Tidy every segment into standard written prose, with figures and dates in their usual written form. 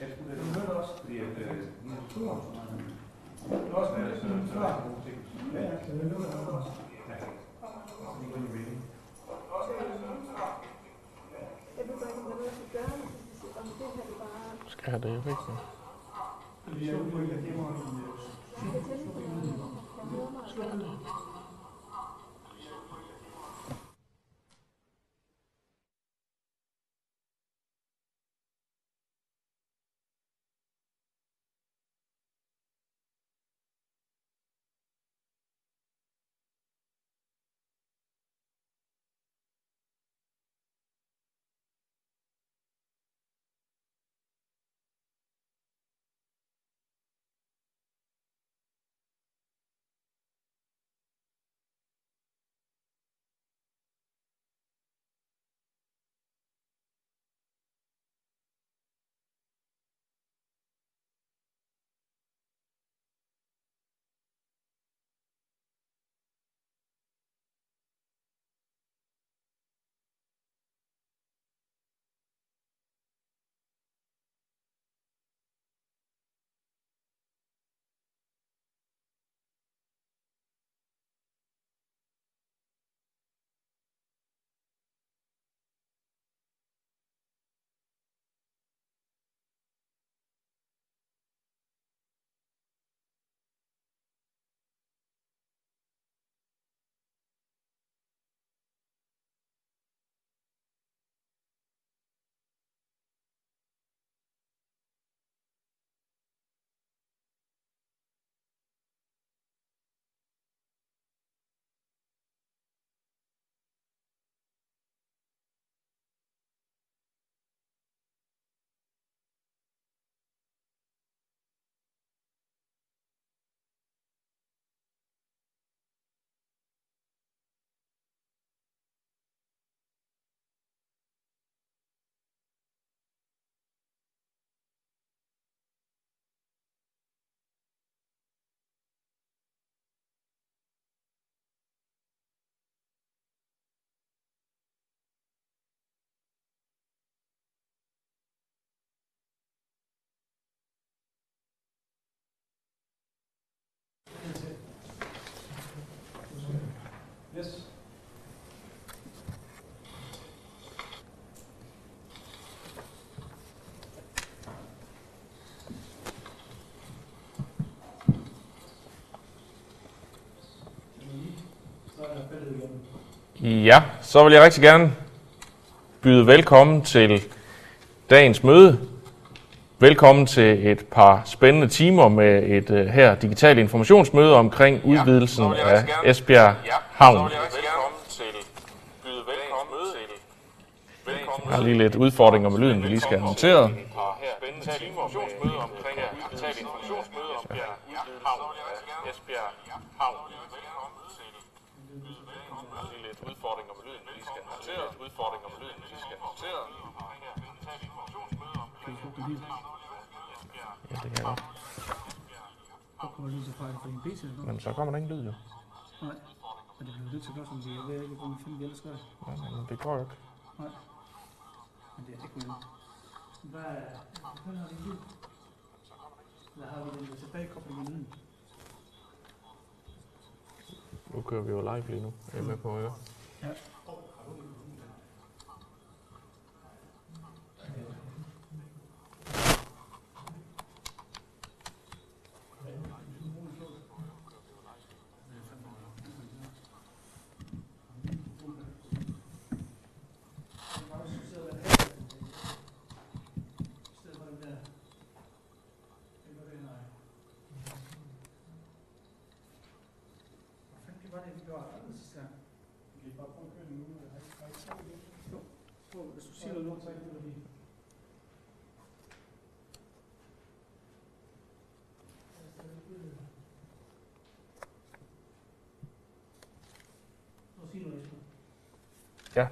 Jeg skulle da høre det også, fordi at nu tror jeg også, at så er der nogle ting. Ja, jeg kan høre det også. Ja, det går i mening. Jeg ved bare ikke, hvad jeg skal gøre, om det her det bare... Skal jeg have det, jeg ved ikke. Vi er ude i hjemmeren i... Skal jeg det? Yes. Ja, så vil jeg rigtig gerne byde velkommen til dagens møde. Velkommen til et par spændende timer med et her digitalt informationsmøde omkring udvidelsen af Esbjerg Havn. Jeg har lige lidt udfordringer med lyden, vi lige skal have noteret. Ja, det kan jeg godt. Men så kommer der ingen lyd, jo. Nej, men det bliver lidt så godt, som det er. Hvad er det, hvor film, vi ellers gør? Nej, men det går jo ikke. Nej, men det er ikke noget. Hvad har vi lyd? Eller har vi den tilbagekoblingen lyden? Nu kører vi jo live lige nu. Jeg er med på at høre. Ja. Ja.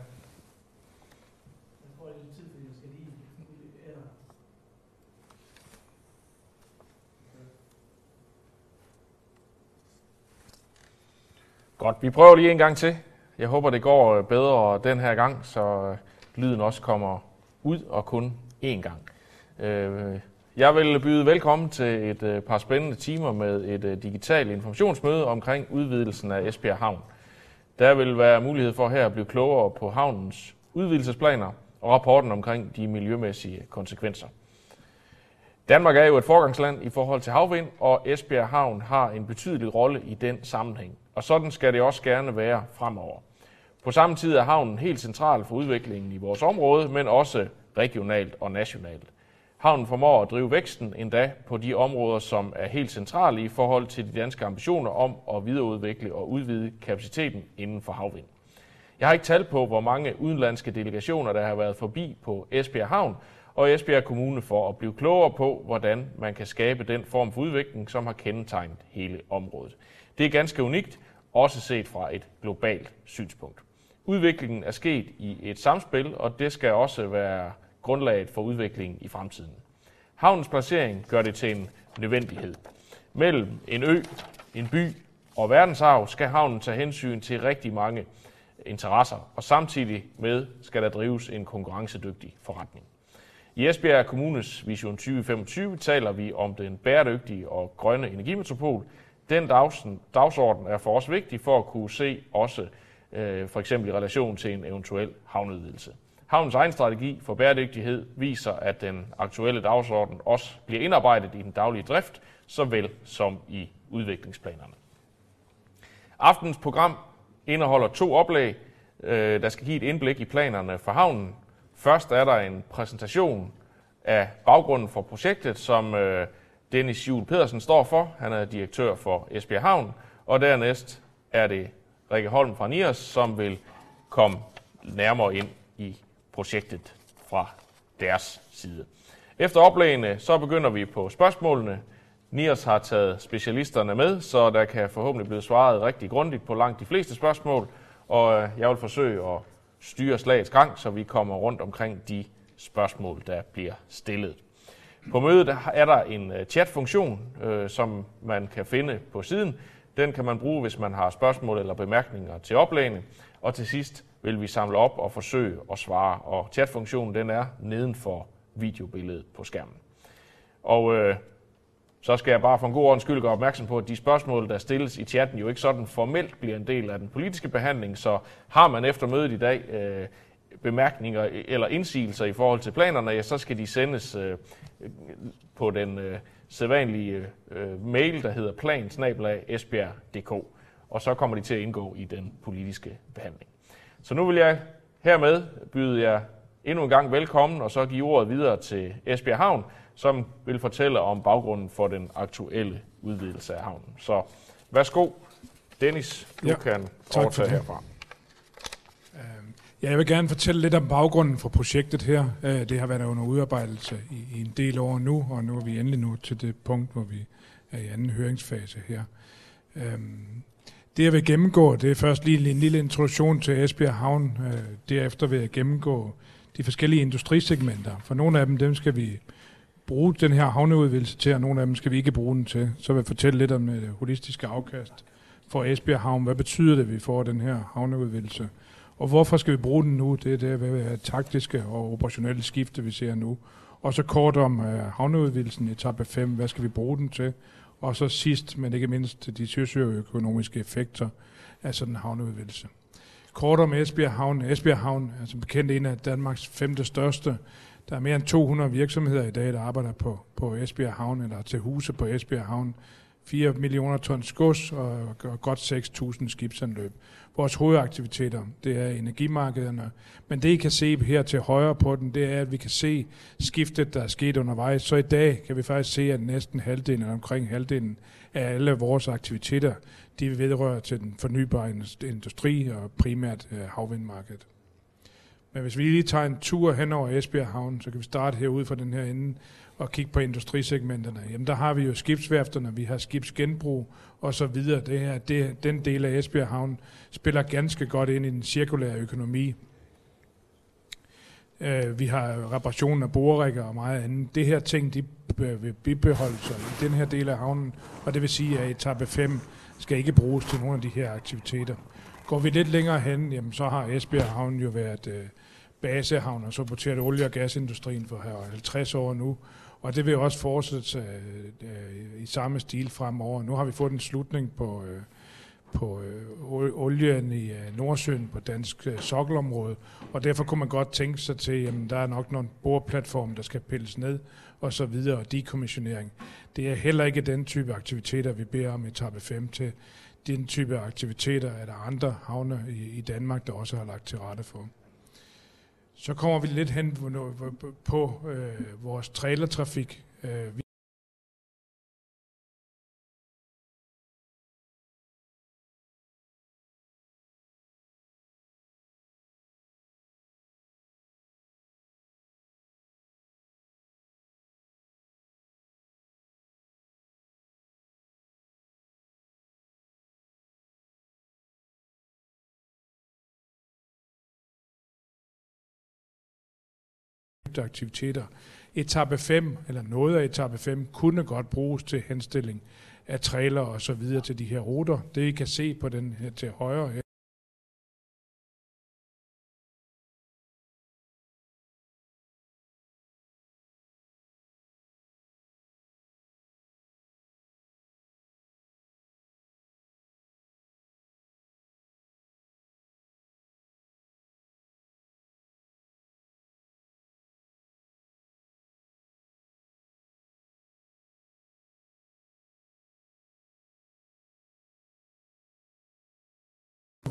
Godt, vi prøver lige en gang til. Jeg håber, det går bedre den her gang, så lyden også kommer ud og kun én gang. Jeg vil byde velkommen til et par spændende timer med et digitalt informationsmøde omkring udvidelsen af Esbjerg Havn. Der vil være mulighed for her at blive klogere på havnens udvidelsesplaner og rapporten omkring de miljømæssige konsekvenser. Danmark er jo et forgangsland i forhold til havvind, og Esbjerg Havn har en betydelig rolle i den sammenhæng. Og sådan skal det også gerne være fremover. På samme tid er havnen helt central for udviklingen i vores område, men også regionalt og nationalt. Havnen formår at drive væksten endda på de områder, som er helt centrale i forhold til de danske ambitioner om at videreudvikle og udvide kapaciteten inden for havvind. Jeg har ikke talt på, hvor mange udenlandske delegationer, der har været forbi på Esbjerg Havn og Esbjerg Kommune for at blive klogere på, hvordan man kan skabe den form for udvikling, som har kendetegnet hele området. Det er ganske unikt, også set fra et globalt synspunkt. Udviklingen er sket i et samspil, og det skal også være grundlaget for udviklingen i fremtiden. Havnens placering gør det til en nødvendighed. Mellem en ø, en by og verdensarv skal havnen tage hensyn til rigtig mange interesser, og samtidig med skal der drives en konkurrencedygtig forretning. I Esbjerg Kommunes Vision 2025 taler vi om den bæredygtige og grønne energimetropol. Den dagsorden er for os vigtig for at kunne se også for eksempel i relation til en eventuel havneudvidelse. Havnens egen strategi for bæredygtighed viser, at den aktuelle dagsorden også bliver indarbejdet i den daglige drift, såvel som i udviklingsplanerne. Aftenens program indeholder to oplæg, der skal give et indblik i planerne for havnen. Først er der en præsentation af baggrunden for projektet, som Dennis Jul Pedersen står for. Han er direktør for Esbjerg Havn. Og dernæst er det Rikke Holm fra NIAS, som vil komme nærmere ind i projektet fra deres side. Efter oplægene, så begynder vi på spørgsmålene. NIAS har taget specialisterne med, så der kan forhåbentlig blive svaret rigtig grundigt på langt de fleste spørgsmål. Og jeg vil forsøge at styre slagets gang, så vi kommer rundt omkring de spørgsmål, der bliver stillet. På mødet er der en chatfunktion, som man kan finde på siden. Den kan man bruge, hvis man har spørgsmål eller bemærkninger til oplægene. Og til sidst vil vi samle op og forsøge at svare. Og chatfunktionen den er nedenfor videobilledet på skærmen. Og så skal jeg bare for en god ordens skyld gøre opmærksom på, at de spørgsmål, der stilles i chatten, jo ikke sådan formelt bliver en del af den politiske behandling. Så har man efter mødet i dag bemærkninger eller indsigelser i forhold til planerne, ja, så skal de sendes på den sædvanlige mail, der hedder plan@esbjerg.dk, og så kommer de til at indgå i den politiske behandling. Så nu vil jeg hermed byde jer endnu en gang velkommen, og så give ordet videre til Esbjerg Havn, som vil fortælle om baggrunden for den aktuelle udvidelse af havnen. Så værsgo, Dennis, du kan overtage herfra. Ja, jeg vil gerne fortælle lidt om baggrunden for projektet her. Det har været under udarbejdelse i en del år nu, og nu er vi endelig nu til det punkt, hvor vi er i anden høringsfase her. Det jeg vil gennemgå, det er først lige en lille introduktion til Esbjerg Havn. Derefter vil jeg gennemgå de forskellige industrisegmenter. For nogle af dem skal vi bruge den her havneudvidelse til, og nogle af dem skal vi ikke bruge den til. Så vil jeg fortælle lidt om det holistiske afkast for Esbjerg Havn. Hvad betyder det, at vi får den her havneudvidelse? Og hvorfor skal vi bruge den nu? Det er det taktiske og operationelle skifte, vi ser nu. Og så kort om havneudvidelsen i etape 5. Hvad skal vi bruge den til? Og så sidst, men ikke mindst, de socioøkonomiske effekter af sådan en havneudvidelse. Kort om Esbjerg Havn. Esbjerg Havn er som bekendt en af Danmarks 5. største. Der er mere end 200 virksomheder i dag, der arbejder på Esbjerg Havn eller til huse på Esbjerg Havn. 4 millioner tons gods og godt 6.000 skibsanløb. Vores hovedaktiviteter, det er energimarkederne. Men det, I kan se her til højre på den, det er, at vi kan se skiftet, der er sket undervejs. Så i dag kan vi faktisk se, at næsten halvdelen, eller omkring halvdelen af alle vores aktiviteter, de vedrører til den fornybare industri og primært havvindmarkedet. Men hvis vi lige tager en tur hen over Esbjerg Havn, så kan vi starte herude fra den her ende og kigge på industrisegmenterne. Jamen der har vi jo skibsværfterne, vi har skibsgenbrug og så videre. Det her, den del af Esbjerg Havn spiller ganske godt ind i den cirkulære økonomi. Vi har reparationen af borerikker og meget andet. Det her ting, de vil bibeholde sig i den her del af havnen, og det vil sige, at etape 5 skal ikke bruges til nogle af de her aktiviteter. Går vi lidt længere hen, jamen så har Esbjerg Havn jo været basehavn og supporteret olie- og gasindustrien for 50 år nu. Og det vil også fortsætte i samme stil fremover. Nu har vi fået en slutning på olien i Nordsøen på dansk sokkelområde, og derfor kunne man godt tænke sig til, at der er nok nogle boreplatforme, der skal pilles ned, og så videre, og dekommissionering. Det er heller ikke den type aktiviteter, vi beder om etape 5 til. Den type aktiviteter er der andre havne i Danmark, der også har lagt til rette for. Så kommer vi lidt hen på vores trailertrafik. Aktiviteter. Etape 5, eller noget af etape 5, kunne godt bruges til henstilling af trailer og så videre til de her ruter. Det I kan se på den her til højre her.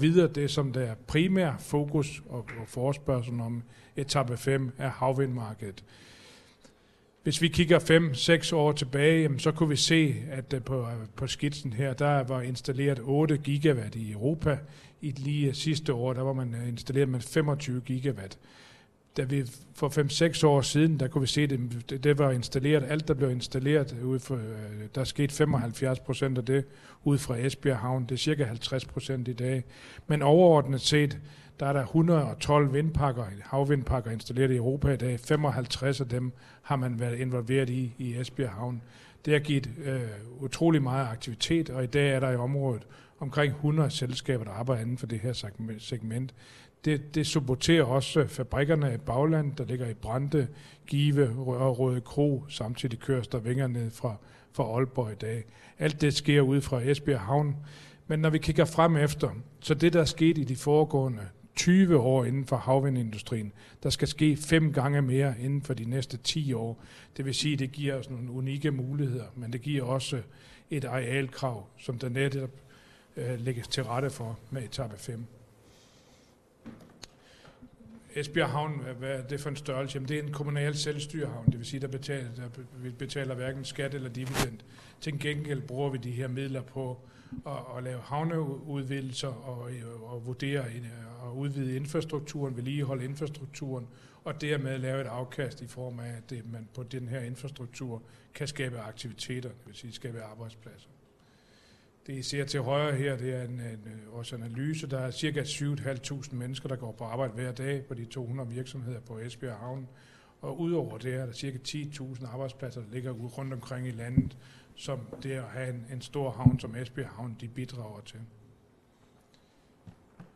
Videre det, som der er primær fokus og forespørgsel om etape 5 af havvindmarkedet. Hvis vi kigger 5-6 år tilbage, så kunne vi se, at på skitsen her, der var installeret 8 gigawatt i Europa. I lige sidste år, der var man installeret med 25 gigawatt. Da vi for 5-6 år siden, der kunne vi se, at det var installeret. Alt, der blev installeret, der skete 75% af det ud fra Esbjerg Havn. Det er cirka 50% i dag. Men overordnet set, der er der 112 havvindparker installeret i Europa i dag. 55 af dem har man været involveret i Esbjerg Havn. Det har givet utrolig meget aktivitet, og i dag er der i området omkring 100 selskaber, der arbejder inden for det her segment. Det supporterer også fabrikkerne i bagland, der ligger i Brande, Give og Røde Kro, samtidig køres der vinger ned fra Aalborg i dag. Alt det sker ud fra Esbjerg Havn. Men når vi kigger frem efter, så det der er sket i de foregående 20 år inden for havvindindustrien, der skal ske 5 gange mere inden for de næste 10 år. Det vil sige, at det giver os nogle unikke muligheder, men det giver også et arealkrav, som der netop lægges til rette for med etape 5. Esbjerg Havn, hvad er det for en størrelse? Jamen, det er en kommunal selvstyrehavn, det vil sige, der betaler hverken skat eller dividend. Til gengæld bruger vi de her midler på at lave havneudvidelser og vurdere og udvide infrastrukturen, vedligeholde infrastrukturen, og dermed lave et afkast i form af, at man på den her infrastruktur kan skabe aktiviteter, det vil sige skabe arbejdspladser. Det I ser til højre her, det er vores analyse. Der er cirka 7.500 mennesker, der går på arbejde hver dag på de 200 virksomheder på Esbjerg Havn. Og udover det er der cirka 10.000 arbejdspladser, der ligger rundt omkring i landet, som det at have en stor havn som Esbjerg Havn, de bidrager til.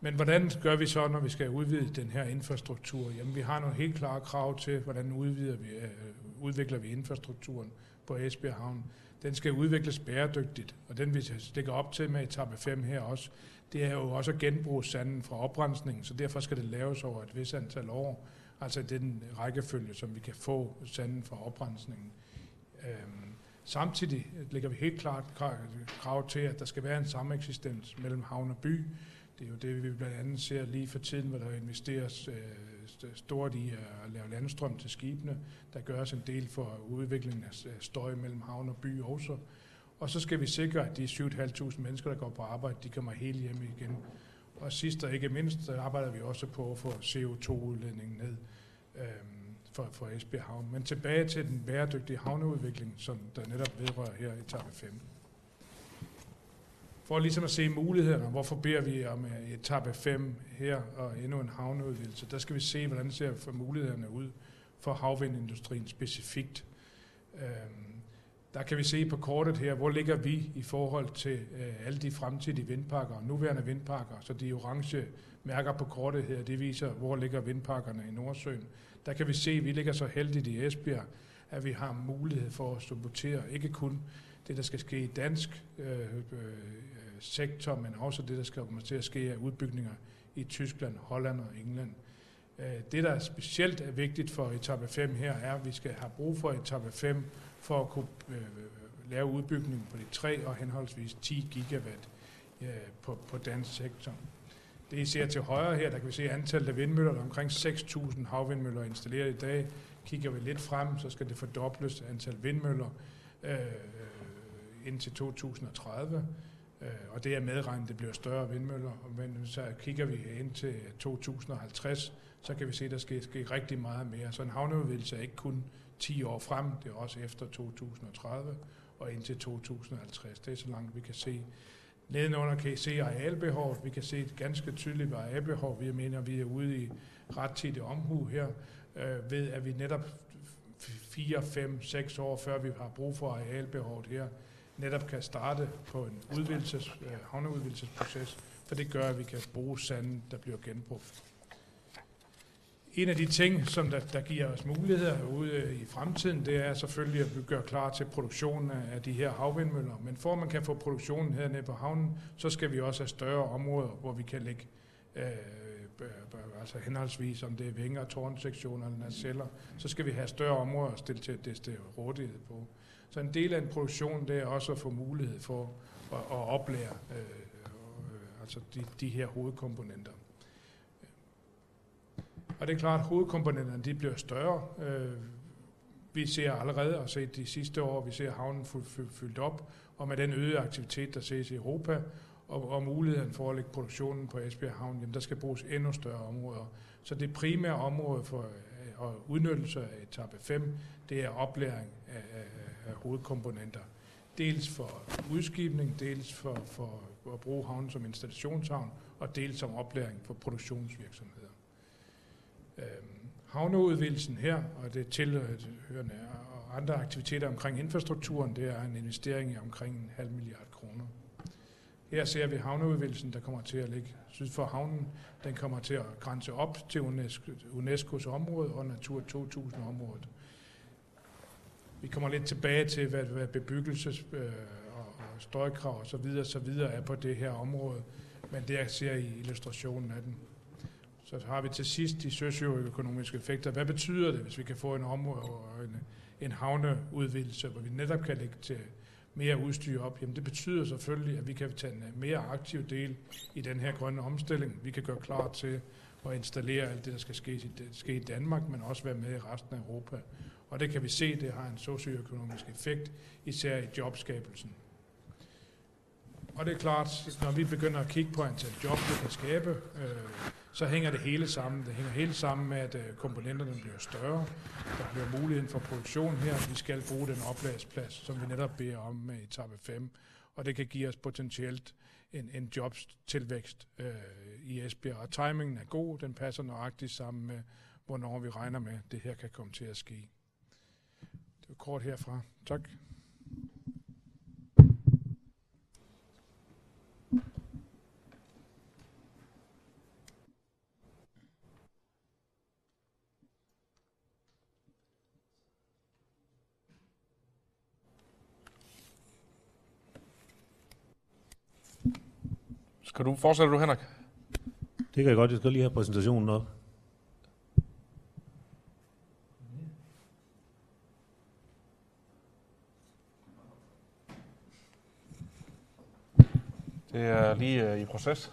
Men hvordan gør vi så, når vi skal udvide den her infrastruktur? Jamen, vi har nogle helt klare krav til, hvordan udvikler vi infrastrukturen på Esbjerg Havn. Den skal udvikles bæredygtigt, og den vi stikker op til med etape 5 her også, det er jo også at genbruge sanden fra oprensningen, så derfor skal det laves over et vist antal år, altså den rækkefølge, som vi kan få sanden fra oprensningen. Samtidig lægger vi helt klart krav til, at der skal være en sameksistens mellem havn og by. Det er jo det, vi blandt andet ser lige for tiden, hvor der investeres stort i at lave landstrøm til skibene. Der gøres en del for udviklingen af støj mellem havn og by også. Og så skal vi sikre, at de 7.500 mennesker, der går på arbejde, de kommer helt hjem igen. Og sidst og ikke mindst, så arbejder vi også på at få CO2-udledningen ned for Esbjerg Havn. Men tilbage til den bæredygtige havneudvikling, som der netop vedrører her i etape 5. For ligesom at se mulighederne, hvorfor beder vi om etape 5 her og endnu en havneudvidelse, der skal vi se, hvordan ser mulighederne ud for havvindindustrien specifikt. Der kan vi se på kortet her, hvor ligger vi i forhold til alle de fremtidige vindparker og nuværende vindparker. Så de orange mærker på kortet her, det viser, hvor ligger vindparkerne i Nordsøen. Der kan vi se, at vi ligger så heldigt i Esbjerg, at vi har mulighed for at supportere ikke kun det, der skal ske i dansk sektor, men også det, der skal komme til at ske af udbygninger i Tyskland, Holland og England. Det, der specielt er vigtigt for etape 5 her, er, at vi skal have brug for etape 5 for at kunne lave udbygning på de 3 og henholdsvis 10 gigawatt på dansk sektor. Det I ser til højre her, der kan vi se antallet af vindmøller. Der er omkring 6.000 havvindmøller installeret i dag. Kigger vi lidt frem, så skal det fordobles antal vindmøller indtil 2030. Og det er medregnet, det bliver større vindmøller. Men så kigger vi ind til 2050, så kan vi se, at der skal ske rigtig meget mere. Så en havneudvidelse er ikke kun 10 år frem, det er også efter 2030 og indtil 2050. Det er så langt, vi kan se. Nedenunder kan I se arealbehovet. Vi kan se et ganske tydeligt arealbehov. Vi mener, vi er ude i rettidig omhu her, ved at vi netop 4, 5, 6 år før vi har brug for arealbehovet her, netop kan starte på en havneudvidelsesproces, for det gør, at vi kan bruge sandet, der bliver genbrugt. En af de ting, som der giver os muligheder ude i fremtiden, det er selvfølgelig, at vi gør klar til produktionen af de her havvindmøller. Men for at man kan få produktionen hernede på havnen, så skal vi også have større områder, hvor vi kan lægge altså henholdsvis, om det er vinger, tårnsektioner eller naceller, så skal vi have større områder at stille til det rådighed på. Så en del af en produktion, det er også at få mulighed for at oplære altså de her hovedkomponenter. Og det er klart, at hovedkomponenterne de bliver større. Vi ser allerede, og set de sidste år, vi ser havnen fyldt op, og med den øgede aktivitet, der ses i Europa, og muligheden for at lægge produktionen på Esbjerg Havn, jamen der skal bruges endnu større områder. Så det primære område for udnyttelse af etape 5, det er oplæring af hovedkomponenter. Dels for udskibning, dels for at bruge havnen som installationshavn, og dels som oplæring for produktionsvirksomheder. Havneudvidelsen her, og det tilhørende og andre aktiviteter omkring infrastrukturen, det er en investering i omkring 0,5 mia. kroner. Her ser vi havneudvidelsen, der kommer til at ligge syd for havnen. Den kommer til at grænse op til UNESCO's område og Natur 2000-området. Vi kommer lidt tilbage til, hvad bebyggelses- og støjkrav og så videre er på det her område, men det ser I illustrationen af den. Så har vi til sidst de socioøkonomiske effekter. Hvad betyder det, hvis vi kan få en område og en havneudvidelse, hvor vi netop kan lægge til mere udstyr op? Jamen det betyder selvfølgelig, at vi kan tage en mere aktiv del i den her grønne omstilling. Vi kan gøre klar til at installere alt det, der skal ske i Danmark, men også være med i resten af Europa. Og det kan vi se, det har en socioøkonomisk effekt, især i jobskabelsen. Og det er klart, når vi begynder at kigge på antal job, vi kan skabe, så hænger det hele sammen. Det hænger helt sammen med, at komponenterne bliver større. Der bliver muligheden for produktion her. Vi skal bruge den opladsplads, som vi netop beder om med etape 5. Og det kan give os potentielt en jobstilvækst i Esbjerg. Og timingen er god. Den passer nøjagtigt sammen med, hvornår vi regner med, at det her kan komme til at ske. Det var kort herfra. Tak. Kan du fortsætte, Henrik? Det kan jeg godt. Jeg skal lige have præsentationen op. Det er lige i proces.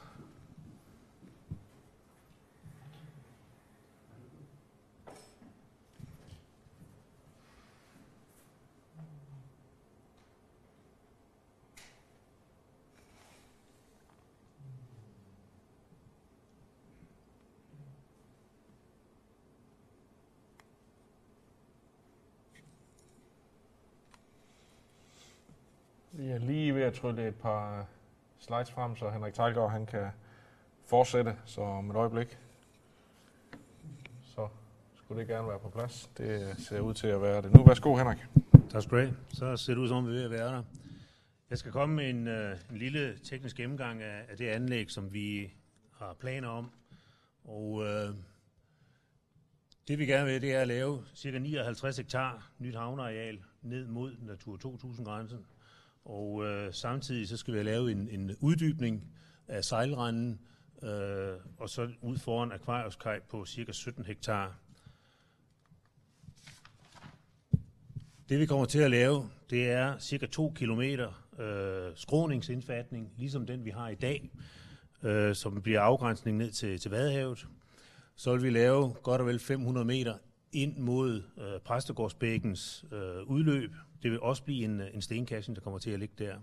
Jeg er lige ved at trylle et par slides frem, så Henrik Tejlgaard, han kan fortsætte, så om et øjeblik, så skulle det gerne være på plads. Det ser ud til at være det nu. Værsgo, Henrik. Tak skal du have. Så ser det ud, som vi er ved at være der. Jeg skal komme med en lille teknisk gennemgang af det anlæg, som vi har planer om. Og det vi gerne vil, det er at lave ca. 59 hektar nyt havneareal ned mod Natur 2000-grænsen. Og samtidig så skal vi lave en uddybning af sejlrenden, og så ud foran akvariuskaj på ca. 17 hektar. Det vi kommer til at lave, det er ca. 2 kilometer skråningsindfatning, ligesom den vi har i dag, som bliver afgrænsning ned til Vadehavet. Så vil vi lave godt og vel 500 meter ind mod Præstegårdsbækkens udløb. Det vil også blive en stenkasse, der kommer til at ligge der.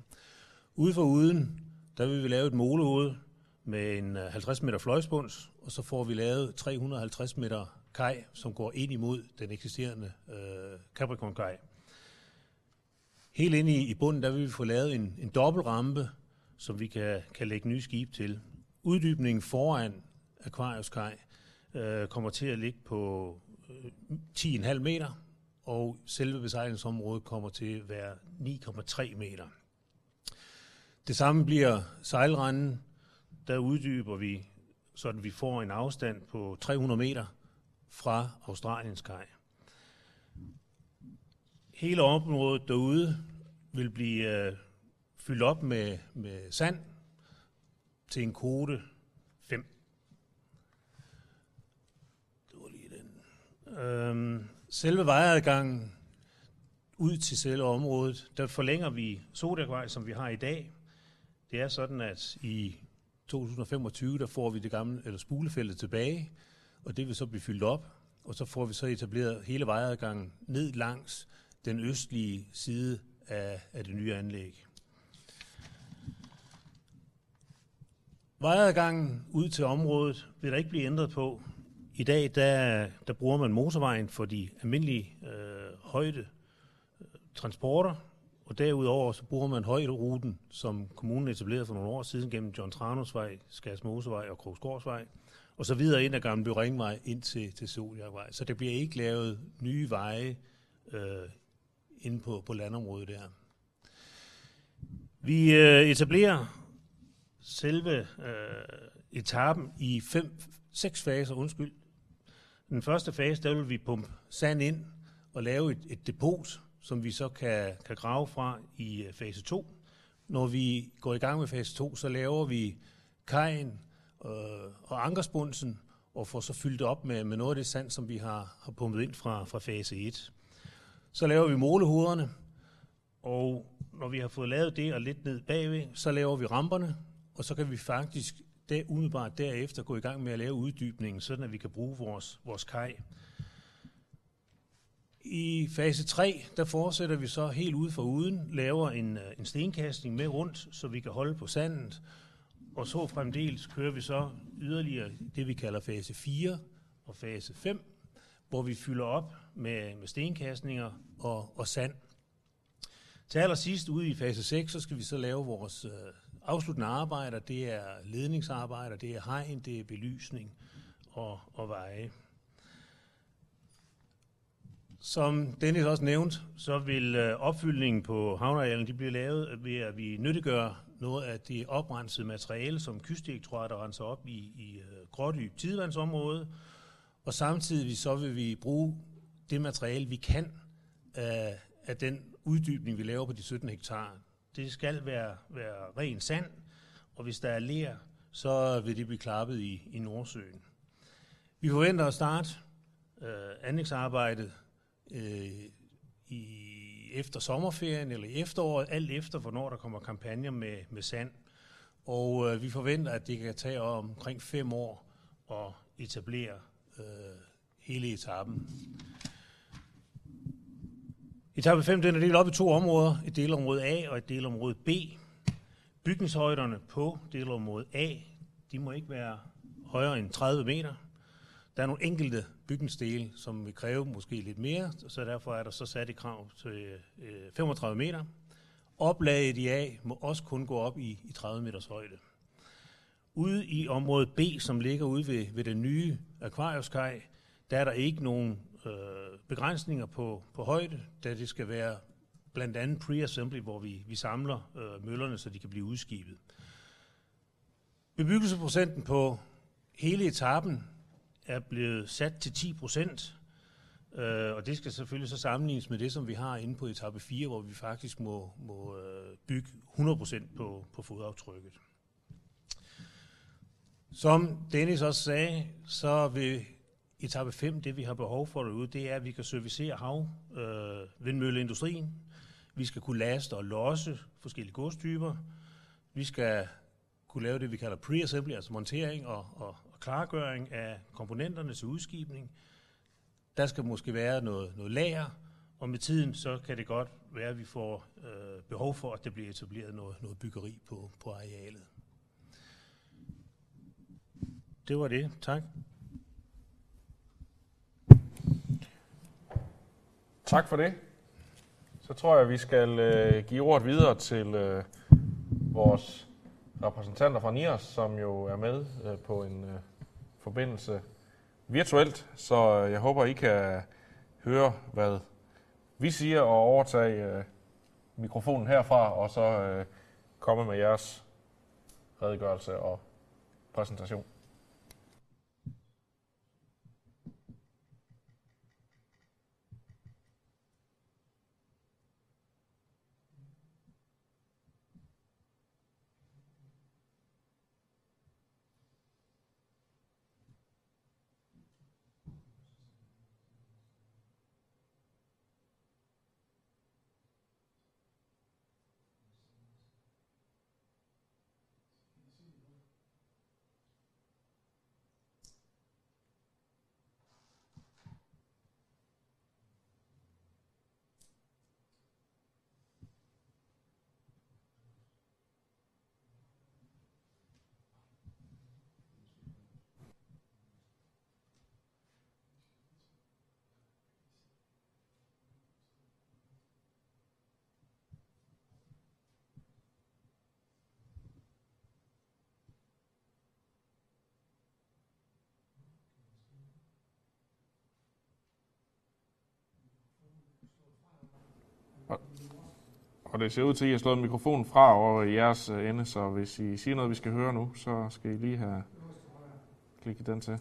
Ude for uden, der vil vi lave et molehoved med en 50 meter fløjsbunds, og så får vi lavet 350 meter kaj, som går ind imod den eksisterende Capricorn-kaj. Helt inde i bunden, der vil vi få lavet en dobbeltrampe, som vi kan lægge nye skib til. Uddybningen foran akvariuskaj kommer til at ligge på 10,5 meter, og selve besejlingsområdet kommer til at være 9,3 meter. Det samme bliver sejlrenden. Der uddyber vi, sådan vi får en afstand på 300 meter fra Australiens kaj. Hele området derude vil blive fyldt op med sand til en kvote 5. Det var lige den. Selve vejadgangen ud til selve området, der forlænger vi Sodakvej, som vi har i dag. Det er sådan, at i 2025 der får vi det gamle eller spulefeltet tilbage, og det vil så blive fyldt op, og så får vi så etableret hele vejadgangen ned langs den østlige side af det nye anlæg. Vejadgangen ud til området vil der ikke blive ændret på. I dag der bruger man motorvejen for de almindelige højde transporter, og derudover så bruger man højderuten, som kommunen etablerede for nogle år siden gennem John Tranosvej, Skadsmosevej og Krogsgårdsvej, og så videre ind ad Gamle By Ringvej ind til Soljervej. Så der bliver ikke lavet nye veje inde på landområdet der. Vi etablerer selve etappen i 6 faser. Den første fase, der vil vi pumpe sand ind og lave et depot, som vi så kan grave fra i fase 2. Når vi går i gang med fase 2, så laver vi kajen og ankerspunsen og får så fyldt op med noget af det sand, som vi har pumpet ind fra fase 1. Så laver vi målehovederne, og når vi har fået lavet det og lidt ned bagved, så laver vi ramperne, og så kan vi faktisk umiddelbart derefter gå i gang med at lave uddybningen, sådan at vi kan bruge vores kaj. I fase 3, der fortsætter vi så helt ude for uden, laver en stenkastning med rundt, så vi kan holde på sandet, og så fremdeles kører vi så yderligere det, vi kalder fase 4 og fase 5, hvor vi fylder op med stenkastninger og sand. Til allersidst ude i fase 6, så skal vi så lave vores afsluttende arbejder. Det er ledningsarbejder, det er hegn, det er belysning og veje. Som Dennis også nævnte, så vil opfyldningen på havnearealen, de bliver lavet ved, at vi nyttiggør noget af det oprensede materiale, som Kystdirektoratet renser op i grådyb tidevandsområde. Og samtidig så vil vi bruge det materiale, vi kan af den uddybning, vi laver på de 17 hektar. Det skal være ren sand, og hvis der er ler, så vil det blive klappet i Nordsøen. Vi forventer at starte anlægsarbejdet efter sommerferien eller efteråret, alt efter hvornår der kommer kampagner med sand. Og vi forventer, at det kan tage omkring 5 år at etablere hele etappen. Etappe 5 den er delt op i 2 områder, et delområde A og et delområde B. Bygningshøjderne på delområde A, de må ikke være højere end 30 meter. Der er nogle enkelte bygningsdele, som vil kræve måske lidt mere, så derfor er der så sat et krav til 35 meter. Oplaget i A må også kun gå op i 30 meters højde. Ude i området B, som ligger ude ved den nye akvariuskaj, der er der ikke nogen begrænsninger på højde, da det skal være blandt andet pre-assembly, hvor vi samler møllerne, så de kan blive udskibet. Bebyggelseprocenten på hele etappen er blevet sat til 10%, og det skal selvfølgelig så sammenlignes med det, som vi har inde på etape 4, hvor vi faktisk må bygge 100% på fodaftrykket. Som Dennis også sagde, så vil etape 5, det vi har behov for derude, det er, at vi kan servicere havvindmølleindustrien. Vi skal kunne laste og losse forskellige godstyper. Vi skal kunne lave det, vi kalder pre-assembly, altså montering og klargøring af komponenterne til udskibning. Der skal måske være noget lager, og med tiden så kan det godt være, at vi får behov for, at der bliver etableret noget byggeri på arealet. Det var det. Tak. Tak for det. Så tror jeg, at vi skal give ordet videre til vores repræsentanter fra NIAS, som jo er med på en forbindelse virtuelt. Så jeg håber, I kan høre, hvad vi siger, og overtage mikrofonen herfra, og så komme med jeres redegørelse og præsentation. Og det ser ud til, at I har slået mikrofonen fra over i jeres ende, så hvis I siger noget, vi skal høre nu, så skal I lige have klikket den til.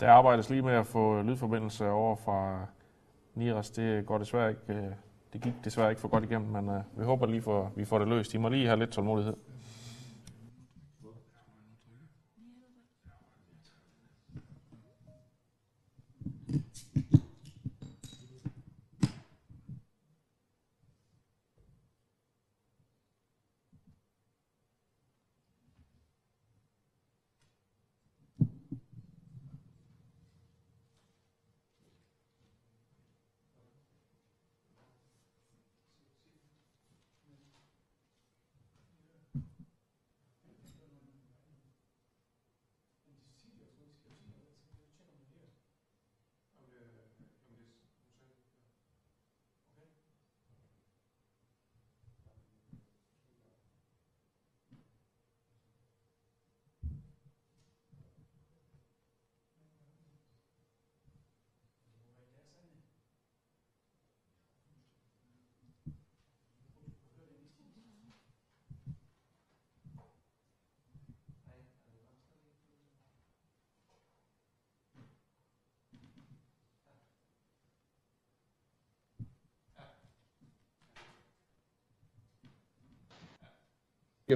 Der arbejdes lige med at få lydforbindelse over fra Niras. Det går desværre ikke. Det gik desværre ikke for godt igennem, men vi håber lige, for vi får det løst. I må lige have lidt tålmodighed.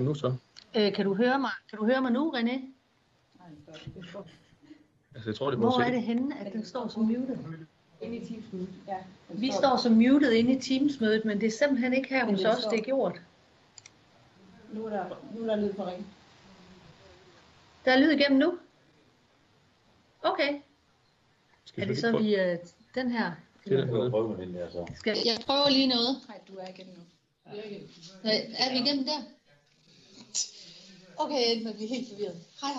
Nu, så. Kan du høre mig nu, René? Nej, det står. Altså, jeg tror, det hvor er det henne, at den står som muted? Inde i Teams-mødet. Ja, vi står som muted inde i Teams-mødet, men det er simpelthen ikke her hos os, det er gjort. Nu er der lyd på ring. Der er lyd igennem nu? Okay. Er det så vi den her? Skal jeg prøver lige noget? Nej, du er igennem nu. Er vi igennem der? Okay, jeg bliver helt forvirret. Hej.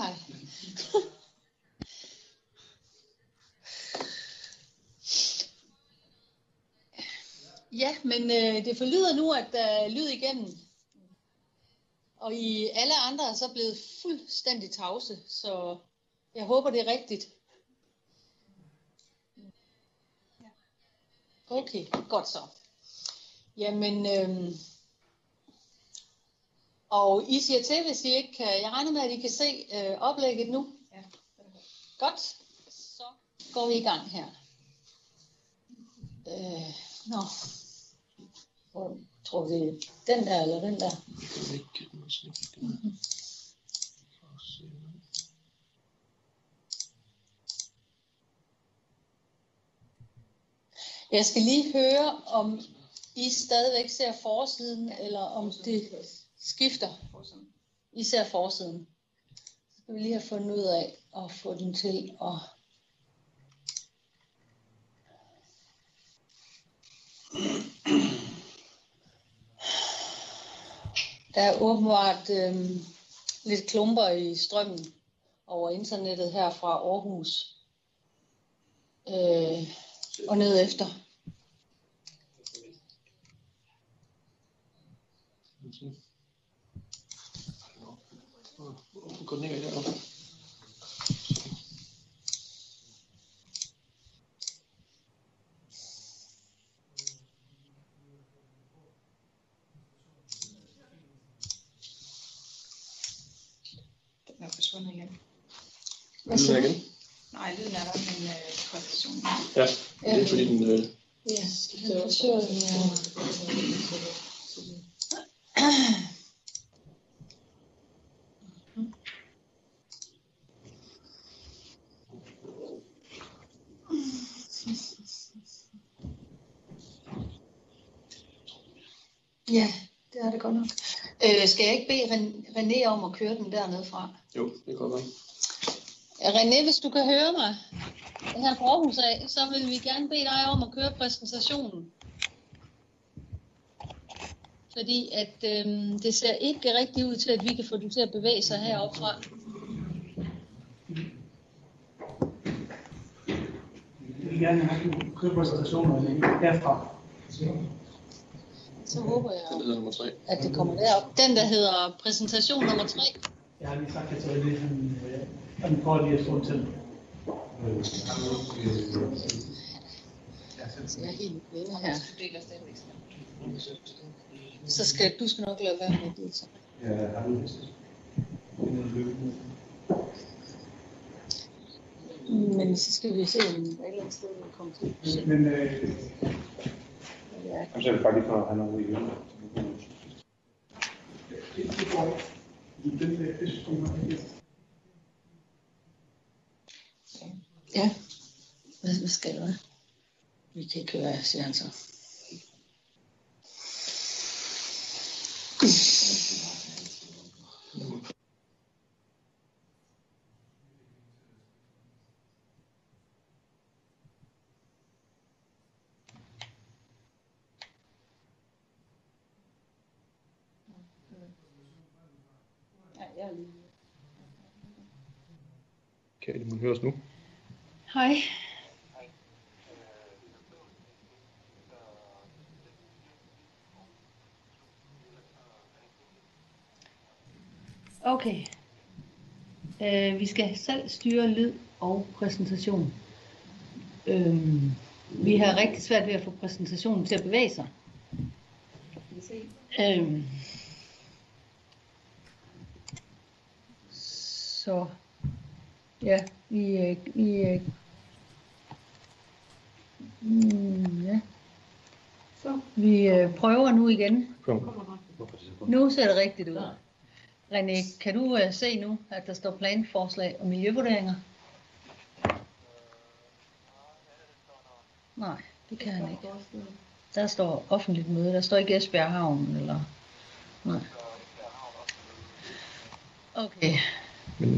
Ja, men det forlyder nu, at der er lyd igennem. Og I alle andre er så blevet fuldstændig tavse, så jeg håber, det er rigtigt. Okay, godt så. Jamen... Og I siger til, hvis I ikke kan... Jeg regner med, at I kan se oplægget nu. Ja. Godt. Så går vi i gang her. Tror vi den der eller den der? Mm-hmm. Jeg skal lige høre, om I stadigvæk ser forsiden, eller om det... skifter, især forsiden. Så skal vi lige have fundet ud af at få den til at... Der er åbenbart lidt klumper i strømmen over internettet her fra Aarhus og ned efter. Den er forsvundet igen. Hvad siger du? Nej, lyden er der, men konstruktionen. Ja, det er fordi den... Ja, det var sørt. Ja, det er det godt nok. Skal jeg ikke bede René om at køre den dernede fra? Jo, det går godt. René, hvis du kan høre mig her fra Aarhus af, så vil vi gerne bede dig om at køre præsentationen. Fordi at det ser ikke rigtig ud til, at vi kan få dig til at bevæge sig heroppe fra. Vi vil gerne køre præsentationen herfra. Så håber jeg, at det kommer derop. Den, der hedder præsentation nummer 3. Jeg har lige sagt, at jeg lige han prøver lige at få til. Så jeg er helt med her. Så skal du skal nok lade være med det, så. Men så skal vi se, om der et eller andet sted vil komme til. Men så er det bare lige for at have noget i hjemme. Det går ikke. Det skulle man ikke. Ja. Hvad skal det være? Vi kan ikke høre, siger han så. Okay, det må høres nu. Hej. Okay. Vi skal selv styre lyd og præsentation. Vi har rigtig svært ved at få præsentationen til at bevæge sig. Så ja, vi prøver nu igen. Nu ser det rigtigt ud. René, kan du se nu, at der står planforslag og miljøvurderinger? Nej, det kan han ikke. Der står offentligt møde, der står ikke Esbjerg Havn eller... Nej. Okay. Men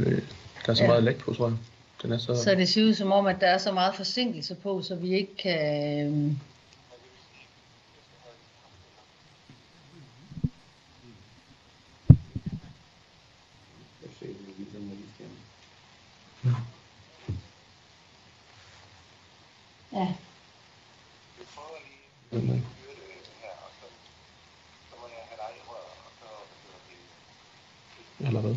der er så meget læk på, tror jeg. Den er så det ser ud som om, at der er så meget forsinkelse på, så vi ikke kan... Ja. Eller hvad?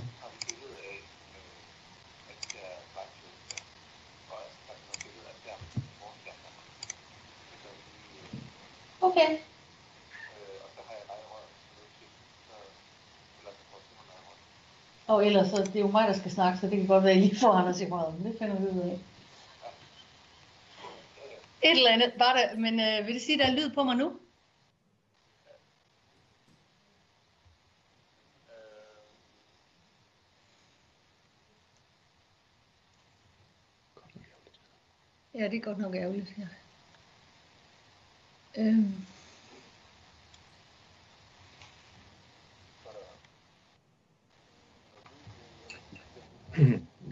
Okay. Og ellers, så det er jo mig, der skal snakke, så det kan godt være, at I lige får Anders i røven. Det finder vi ud af. Et eller andet var der, men vil det sige, at der er lyd på mig nu? Ja, det er godt nok ærgerligt her.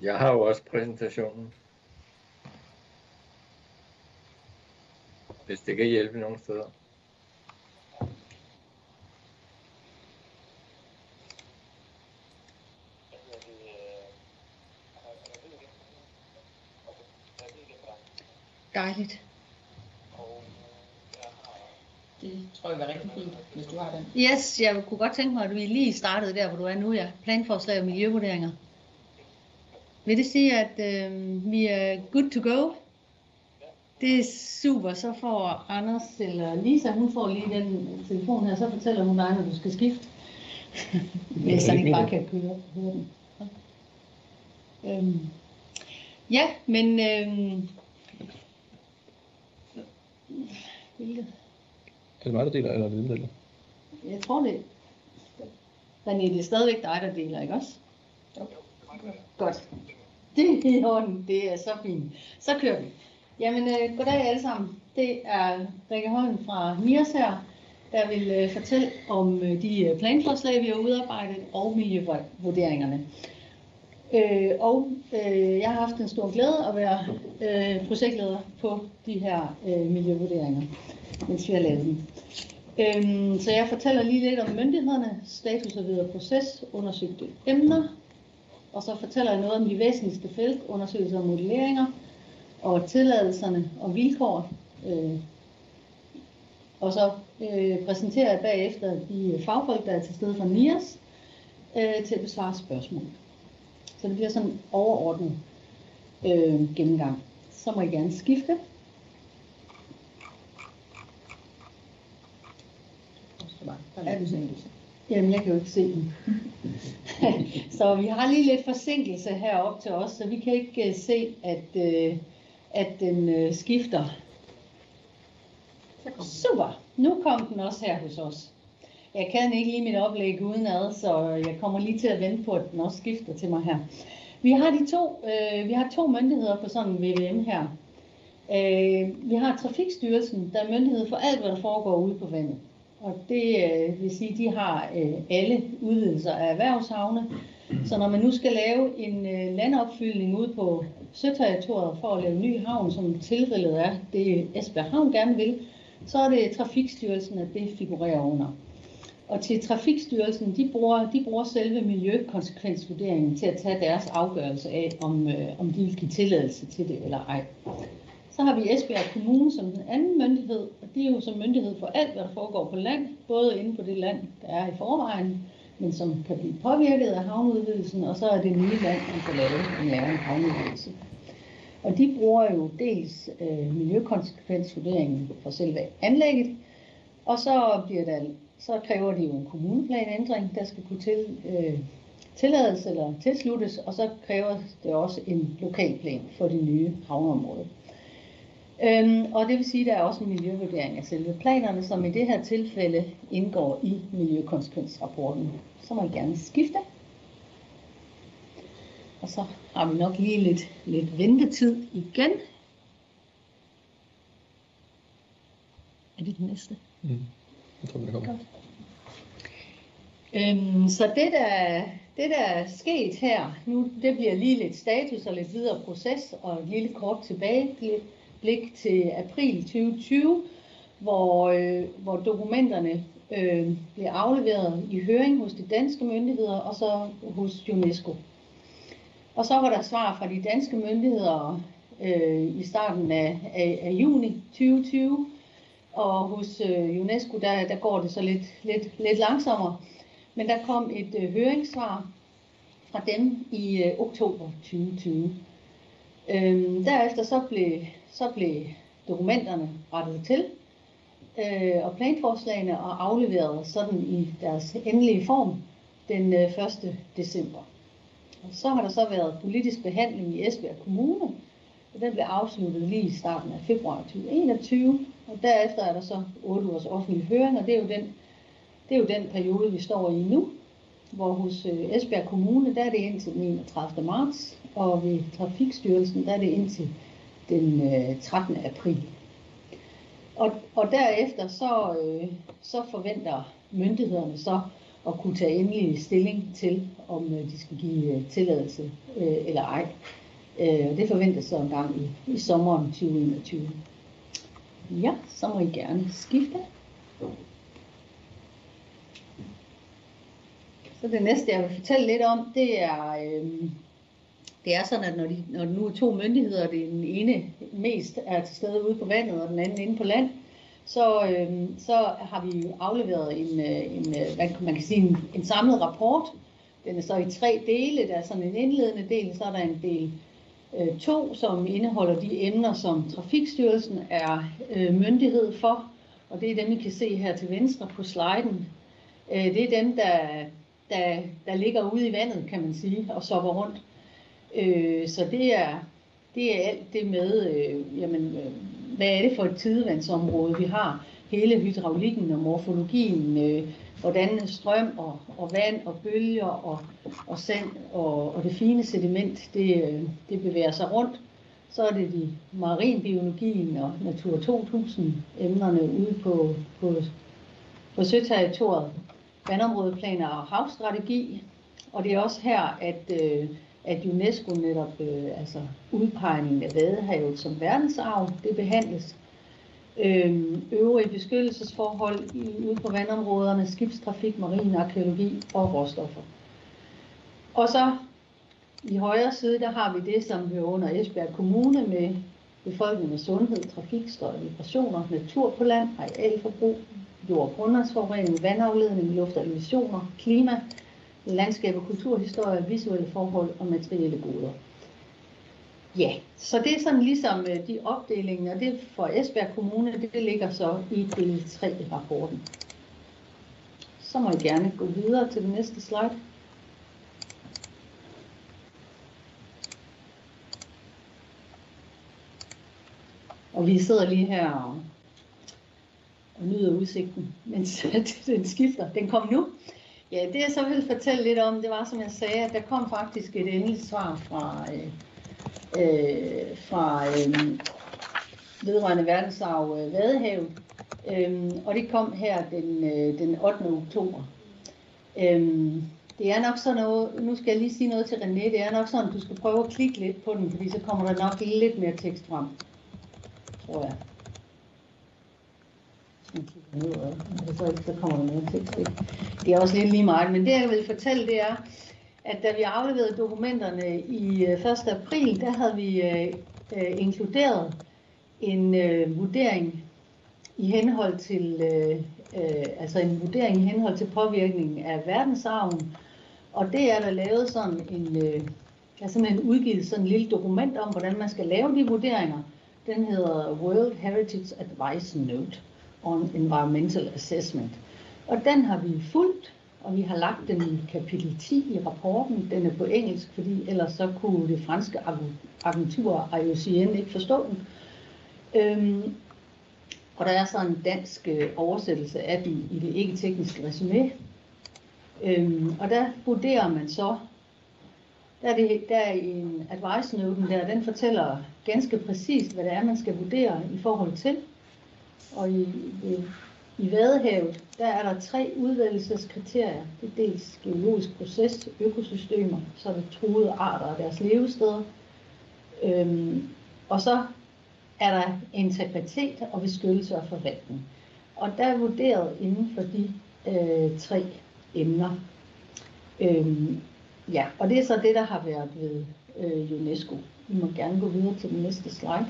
Jeg har jo også præsentationen. Hvis det kan hjælpe nogle steder. Dejligt. Det tror jeg var rigtig fint, hvis du har den. Yes, jeg kunne godt tænke mig, at vi lige startede der, hvor du er nu, ja. Planforslag og miljøvurderinger. Vil det sige, at vi er good to go? Det er super, så får Anders eller Lisa, hun får lige den telefon her, så fortæller hun dig, når du skal skifte. Hvis han ikke bare kan høre den. Ja, men... Hvilket? Er det mig, der deler, eller er det dem, der deler? Jeg tror det. René, det er stadigvæk dig, der deler, ikke også? Jo. Godt. Det er i orden, det er så fint. Så kører vi. Jamen, goddag alle sammen. Det er Rikke Holm fra NIAS her, der vil fortælle om de planforslag, vi har udarbejdet, og miljøvurderingerne. Jeg har haft en stor glæde at være projektleder på de her miljøvurderinger, mens vi har lavet dem. Så jeg fortæller lige lidt om myndighederne, status og videre proces, undersøgte emner, og så fortæller jeg noget om de væsentligste felt, undersøgelser og modelleringer, og tilladelserne og vilkår, og så præsenterer jeg bagefter de fagfolk, der er til stede fra NIAS, til at besvare spørgsmål. Så det bliver sådan en overordnet gennemgang. Så må I gerne skifte. Jamen, jeg kan jo ikke se den. Så vi har lige lidt forsinkelse herop til os, så vi kan ikke se, at den skifter. Super! Nu kom den også her hos os. Jeg kan ikke lige mit oplæg udenad, så jeg kommer lige til at vente på, at den også skifter til mig her. Vi har to myndigheder på sådan en VVM her. Vi har Trafikstyrelsen, der er myndighed for alt, hvad der foregår ude på vandet. Og det vil sige, at de har alle udvidelser af erhvervshavne. Så når man nu skal lave en landopfyldning ude på søterritoriet for at lave ny havn, som tilfældet er, det Esbjerg Havn gerne vil, så er det Trafikstyrelsen, at det figurerer under. Og til Trafikstyrelsen, de bruger selve miljøkonsekvensvurderingen til at tage deres afgørelse af, om de vil give tilladelse til det eller ej. Så har vi Esbjerg Kommune som den anden myndighed, og det er jo som myndighed for alt, hvad der foregår på land, både inde på det land, der er i forvejen, men som kan blive påvirket af havneudvidelsen, og så er det nye land, man kan lave en havneudvidelse. Og de bruger jo dels miljøkonsekvensvurderingen for selve anlægget, og så kræver de jo en kommuneplanændring, der skal kunne tillades eller tilsluttes, og så kræver det også en lokalplan for det nye havneområde. Og det vil sige, at der er også en miljøvurdering af selve planerne, som i det her tilfælde indgår i miljøkonsekvensrapporten. Så må I gerne skifte. Og så har vi nok lige lidt ventetid igen. Er det den næste? Mm. Jeg tror, det kommer. Så det der er sket her, nu det bliver lige lidt status og lidt videre proces og et lille kort tilbageblik til april 2020, hvor dokumenterne bliver afleveret i høring hos de danske myndigheder og så hos UNESCO. Og så var der svar fra de danske myndigheder i starten af juni 2020, og hos UNESCO der går det så lidt langsommere. Men der kom et høringssvar fra dem i oktober 2020. Derefter så blev dokumenterne rettet til og planforslagene og afleveret sådan i deres endelige form den 1. december. Og så har der så været politisk behandling i Esbjerg Kommune, og den blev afsluttet lige i starten af februar 2021. Og derefter er der så 8 ugers offentlig høring, og det er jo den periode, vi står i nu, hvor hos Esbjerg Kommune, der er det indtil den 31. marts, og ved Trafikstyrelsen, der er det indtil den 13. april. Og derefter så forventer myndighederne så at kunne tage endelig stilling til, om de skal give tilladelse eller ej. Det forventes så en gang i sommeren 2021. Ja, så må I gerne skifte. Så det næste, jeg vil fortælle lidt om, det er sådan, at når der nu er to myndigheder, og den ene mest er til stede ude på vandet, og den anden inde på land, så har vi afleveret en samlet rapport. Den er så i 3 dele. Der er sådan en indledende del, så er der en del 2, som indeholder de emner, som Trafikstyrelsen er myndighed for, og det er dem, I kan se her til venstre på sliden. Det er dem, der ligger ude i vandet, kan man sige, og sopper rundt. Så det er alt det med, hvad er det for et tidevandsområde, vi har? Hele hydraulikken og morfologien, hvordan strøm og vand og bølger og sand og det fine sediment, det bevæger sig rundt. Så er det marinbiologien og Natur 2000 emnerne ude på søterritoriet, vandområdeplaner og havstrategi. Og det er også her, at UNESCO netop, altså udpegningen af Vadehavet som verdensarv, det behandles. Øvrige beskyttelsesforhold ude på vandområderne, skibstrafik, marin, arkæologi og råstoffer. Og så i højre side, der har vi det, som hører under Esbjerg Kommune med befolkningens sundhed, trafik, støj, vibrationer, natur på land, arealforbrug, jord- og grundvandsforurening, vandafledning, luft og emissioner, klima, landskab og kulturhistorie, visuelle forhold og materielle goder. Ja, så det er sådan ligesom de opdelinger, og det for Esbjerg Kommune, det ligger så i del 3 i rapporten. Så må I gerne gå videre til den næste slide. Og vi sidder lige her og nyder udsigten, mens den skifter. Den kom nu. Ja, det jeg så ville fortælle lidt om, det var, som jeg sagde, at der kom faktisk et endeligt svar fra vedrørende verdensarv Vadehavet. Og det kom her den 8. oktober. Det er nok sådan noget, nu skal jeg lige sige noget til René, det er nok sådan, du skal prøve at klikke lidt på den, fordi så kommer der nok lidt mere tekst frem, tror jeg. Så kommer der mere tekst, ikke? Det er også lidt lige meget, men det jeg vil fortælle, det er, at da vi afleverede dokumenterne i 1. april, der havde vi inkluderet en vurdering i henhold til altså en vurdering i henhold til påvirkningen af verdensarven, og det er der lavet sådan en simpelthen udgivet sådan en lille dokument om, hvordan man skal lave de vurderinger. Den hedder World Heritage Advice Note on Environmental Assessment, og den har vi fulgt, og vi har lagt den i kapitel 10 i rapporten. Den er på engelsk, fordi ellers så kunne det franske agentur IOCN ikke forstå den. Og der er så en dansk oversættelse af den i det ikke-tekniske resumé. Og der vurderer man så, der er en advice note der, den fortæller ganske præcist, hvad det er, man skal vurdere i forhold til. Og i Vadehavet, der er der 3 udvælgelseskriterier. Det er dels geologisk proces, økosystemer, så er der truede arter og deres levesteder. Og så er der integritet og beskyttelse og forvaltning. Og der er vurderet inden for de 3 emner. Ja, og det er så det, der har været ved UNESCO. Vi må gerne gå videre til den næste slide.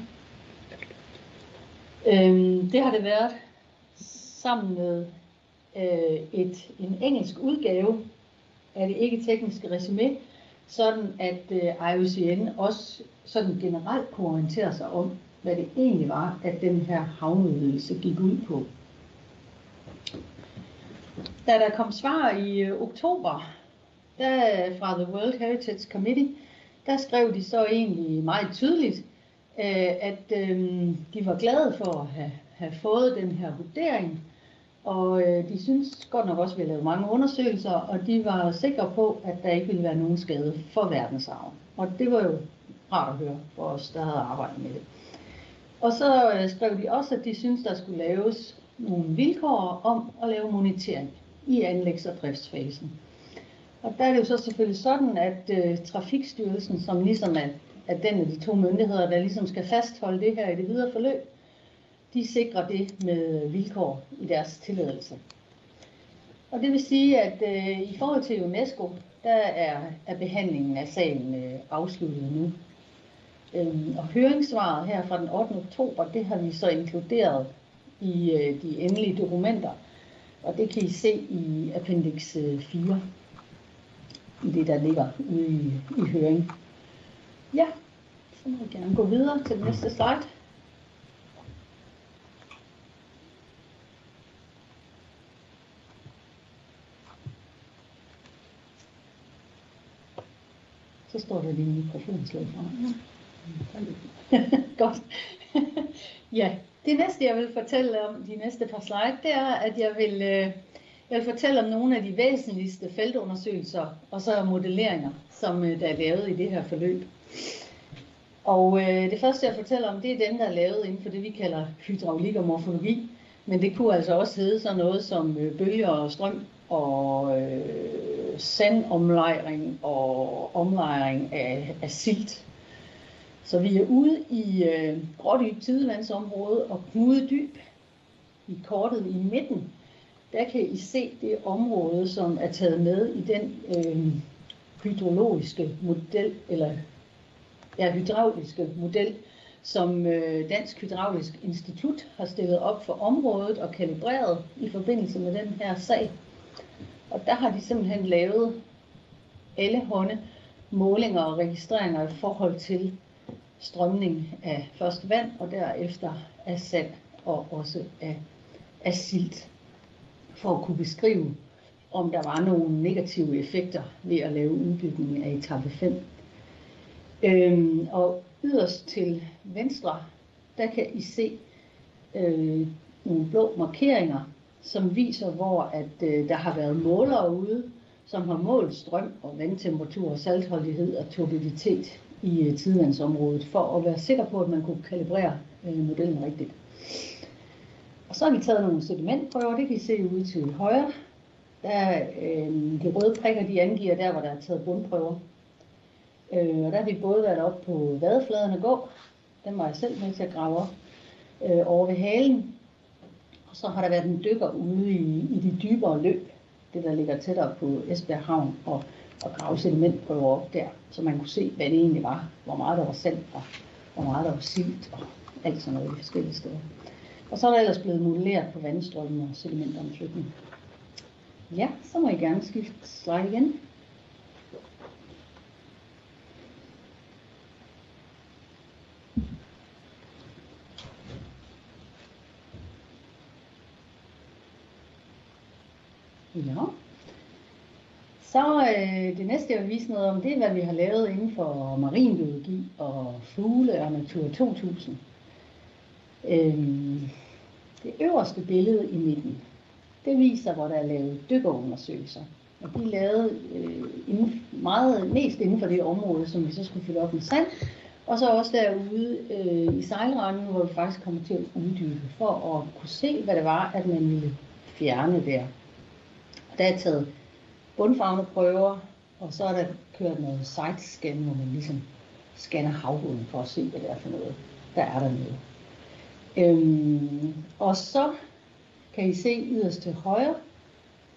Det har det været sammen med en engelsk udgave af det ikke-tekniske resumé, sådan at IOCN også sådan generelt kunne orientere sig om, hvad det egentlig var, at den her havneudvidelse gik ud på. Da der kom svar i oktober fra The World Heritage Committee, der skrev de så egentlig meget tydeligt, at de var glade for at have fået den her vurdering, og de synes godt nok også, at vi lavede mange undersøgelser, og de var sikre på, at der ikke ville være nogen skade for verdensarven. Og det var jo rart at høre for os, der havde arbejdet med det. Og så skrev de også, at de synes, der skulle laves nogle vilkår om at lave monitering i anlægs- og driftsfasen. Og der er det jo så selvfølgelig sådan, at Trafikstyrelsen, som ligesom er den af de 2 myndigheder, der ligesom skal fastholde det her i det videre forløb, de sikrer det med vilkår i deres tilladelse. Og det vil sige, at i forhold til UNESCO, der er behandlingen af sagen afsluttet nu. Og høringssvaret her fra den 8. oktober, det har vi så inkluderet i de endelige dokumenter, og det kan I se i appendix 4, i det der ligger ude i høring. Ja, så må vi gerne gå videre til den næste slide. Så står der lige mikrofonslag fra. Godt. Ja, det næste jeg vil fortælle om, de næste par slide, det er, at jeg vil fortælle om nogle af de væsentligste feltundersøgelser og så modelleringer, som der er lavet i det her forløb. Og det første jeg fortæller om, det er dem, der er lavet inden for det, vi kalder hydraulik og morfologi, men det kunne altså også hedde sådan noget som bølger og strøm og sandomlejring og omlejring af silt. Så vi er ude i Grådyb tidevandsområde og Knudedyb i kortet i midten. Der kan I se det område, som er taget med i den hydrologiske model, eller hydrauliske model, som Dansk Hydraulisk Institut har stillet op for området og kalibreret i forbindelse med den her sag. Og der har de simpelthen lavet allehånde målinger og registreringer i forhold til strømning af først vand og derefter af sand og også af silt, for at kunne beskrive, om der var nogle negative effekter ved at lave udbygningen af etape 5. Og yderst til venstre, der kan I se nogle blå markeringer, som viser, hvor at, der har været målere ude, som har målt strøm og vandtemperatur og saltholdighed og turbiditet i tidevandsområdet, for at være sikker på, at man kunne kalibrere modellen rigtigt. Og så har vi taget nogle sedimentprøver, det kan I se ude til højre. Der, de røde prikker de angiver der, hvor der er taget bundprøver. Og der har vi både været oppe på vadefladen og gå. Den var jeg selv med til at grave op over ved halen. Og så har der været en dykker ude i de dybere løb, det der ligger tættere på Esbjerg Havn, og grave sedimentprøver op der, så man kunne se, hvad det egentlig var. Hvor meget der var salt, og hvor meget der var silt, og alt sådan noget i forskellige steder. Og så er der ellers blevet modelleret på vandstrømmen og sedimentomflytning. Ja, så må I gerne skifte slide igen. Ja. Så det næste jeg vil vise noget om, det er hvad vi har lavet inden for marinbiologi og fugle og Natur 2000. Det øverste billede i midten, det viser hvor der er lavet dykkerundersøgelser. Og de er lavet mest inden for det område, som vi så skulle fylde op med sand. Og så også derude i sejlranden, hvor vi faktisk kommer til at uddybe for at kunne se hvad det var, at man ville fjerne der. Der er taget bundfarveprøver, og så er der kørt noget site-scan, hvor man ligesom scanner havbunden for at se, hvad det er for noget, der er dernede. Og så kan I se yderst til højre,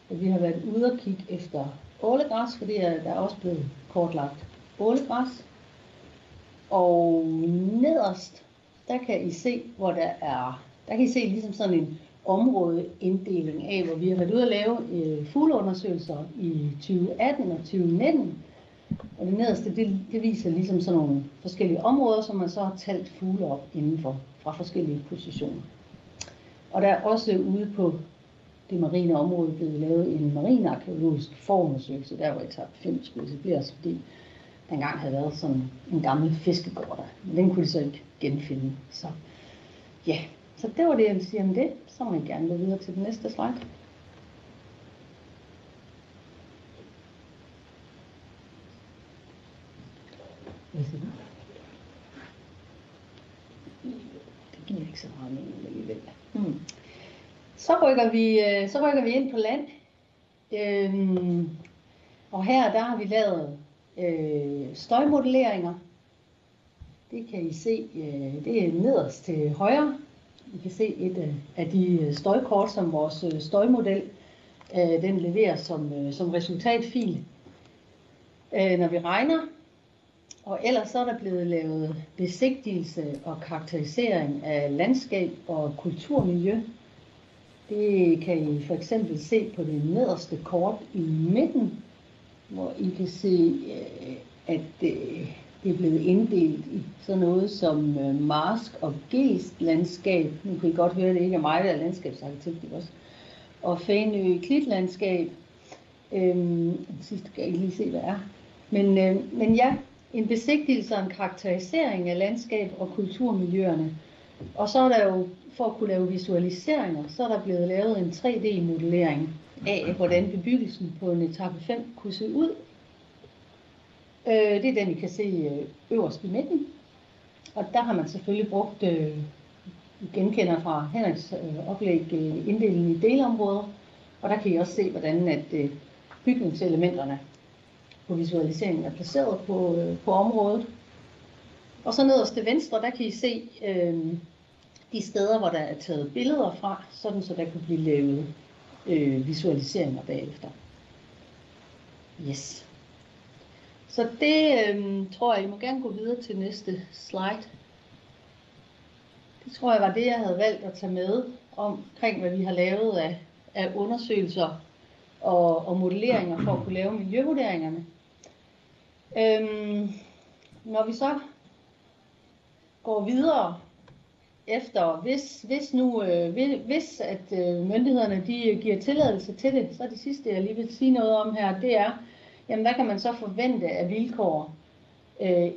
at vi har været ude og kigge efter ålegræs, fordi der er også blevet kortlagt ålegræs. Og nederst, der kan I se, hvor der kan I se ligesom sådan en områdeinddeling af, hvor vi har været ude at lave fugleundersøgelser i 2018 og 2019. Og det nederste, det viser ligesom sådan nogle forskellige områder, som man så har talt fugle op indenfor, fra forskellige positioner. Og der er også ude på det marine område blevet lavet en marinarkæologisk forundersøgelse, der hvor etap 5 skulle etableres, fordi der engang havde været sådan en gammel fiskegård der, men den kunne de så ikke genfinde. Så ja. Så det var det, jeg ville sige om det. Så må I gerne gå videre til den næste slide. Det giver ikke så meget mening alligevel. Så rykker vi ind på land. Og her der har vi lavet støjmodelleringer. Det kan I se. Det er nederst til højre. I kan se et af de støjkort, som vores støjmodel den leverer som resultatfil, når vi regner. Og ellers så er der blevet lavet besigtigelse og karakterisering af landskab og kulturmiljø. Det kan I for eksempel se på det nederste kort i midten, hvor I kan se, at det er blevet inddelt i sådan noget som marsk- og gestlandskab. Nu kan I godt høre, at det ikke er mig, der er landskabsarkitekt også. Og Fænø-klitlandskab. Sidst kan jeg ikke lige se, hvad det er. Men ja, en besigtigelse og en karakterisering af landskab og kulturmiljøerne. Og så er der jo, for at kunne lave visualiseringer, så er der blevet lavet en 3D-modellering af, hvordan bebyggelsen på en etape 5 kunne se ud. Det er den, vi kan se øverst i midten, og der har man selvfølgelig brugt genkender fra Henriks oplæg inddelingen i delområder, og der kan I også se, hvordan at bygningselementerne på visualiseringen er placeret på området. Og så nederst til venstre, der kan I se de steder, hvor der er taget billeder fra, sådan så der kan blive lavet visualiseringer bagefter. Yes. Så det tror jeg, I må gerne gå videre til næste slide. Det tror jeg var det, jeg havde valgt at tage med omkring, hvad vi har lavet af undersøgelser og modelleringer for at kunne lave miljøvurderingerne. Når vi så går videre efter, hvis myndighederne de giver tilladelse til det, så er det sidste, jeg lige vil sige noget om her, det er, jamen, hvad kan man så forvente af vilkår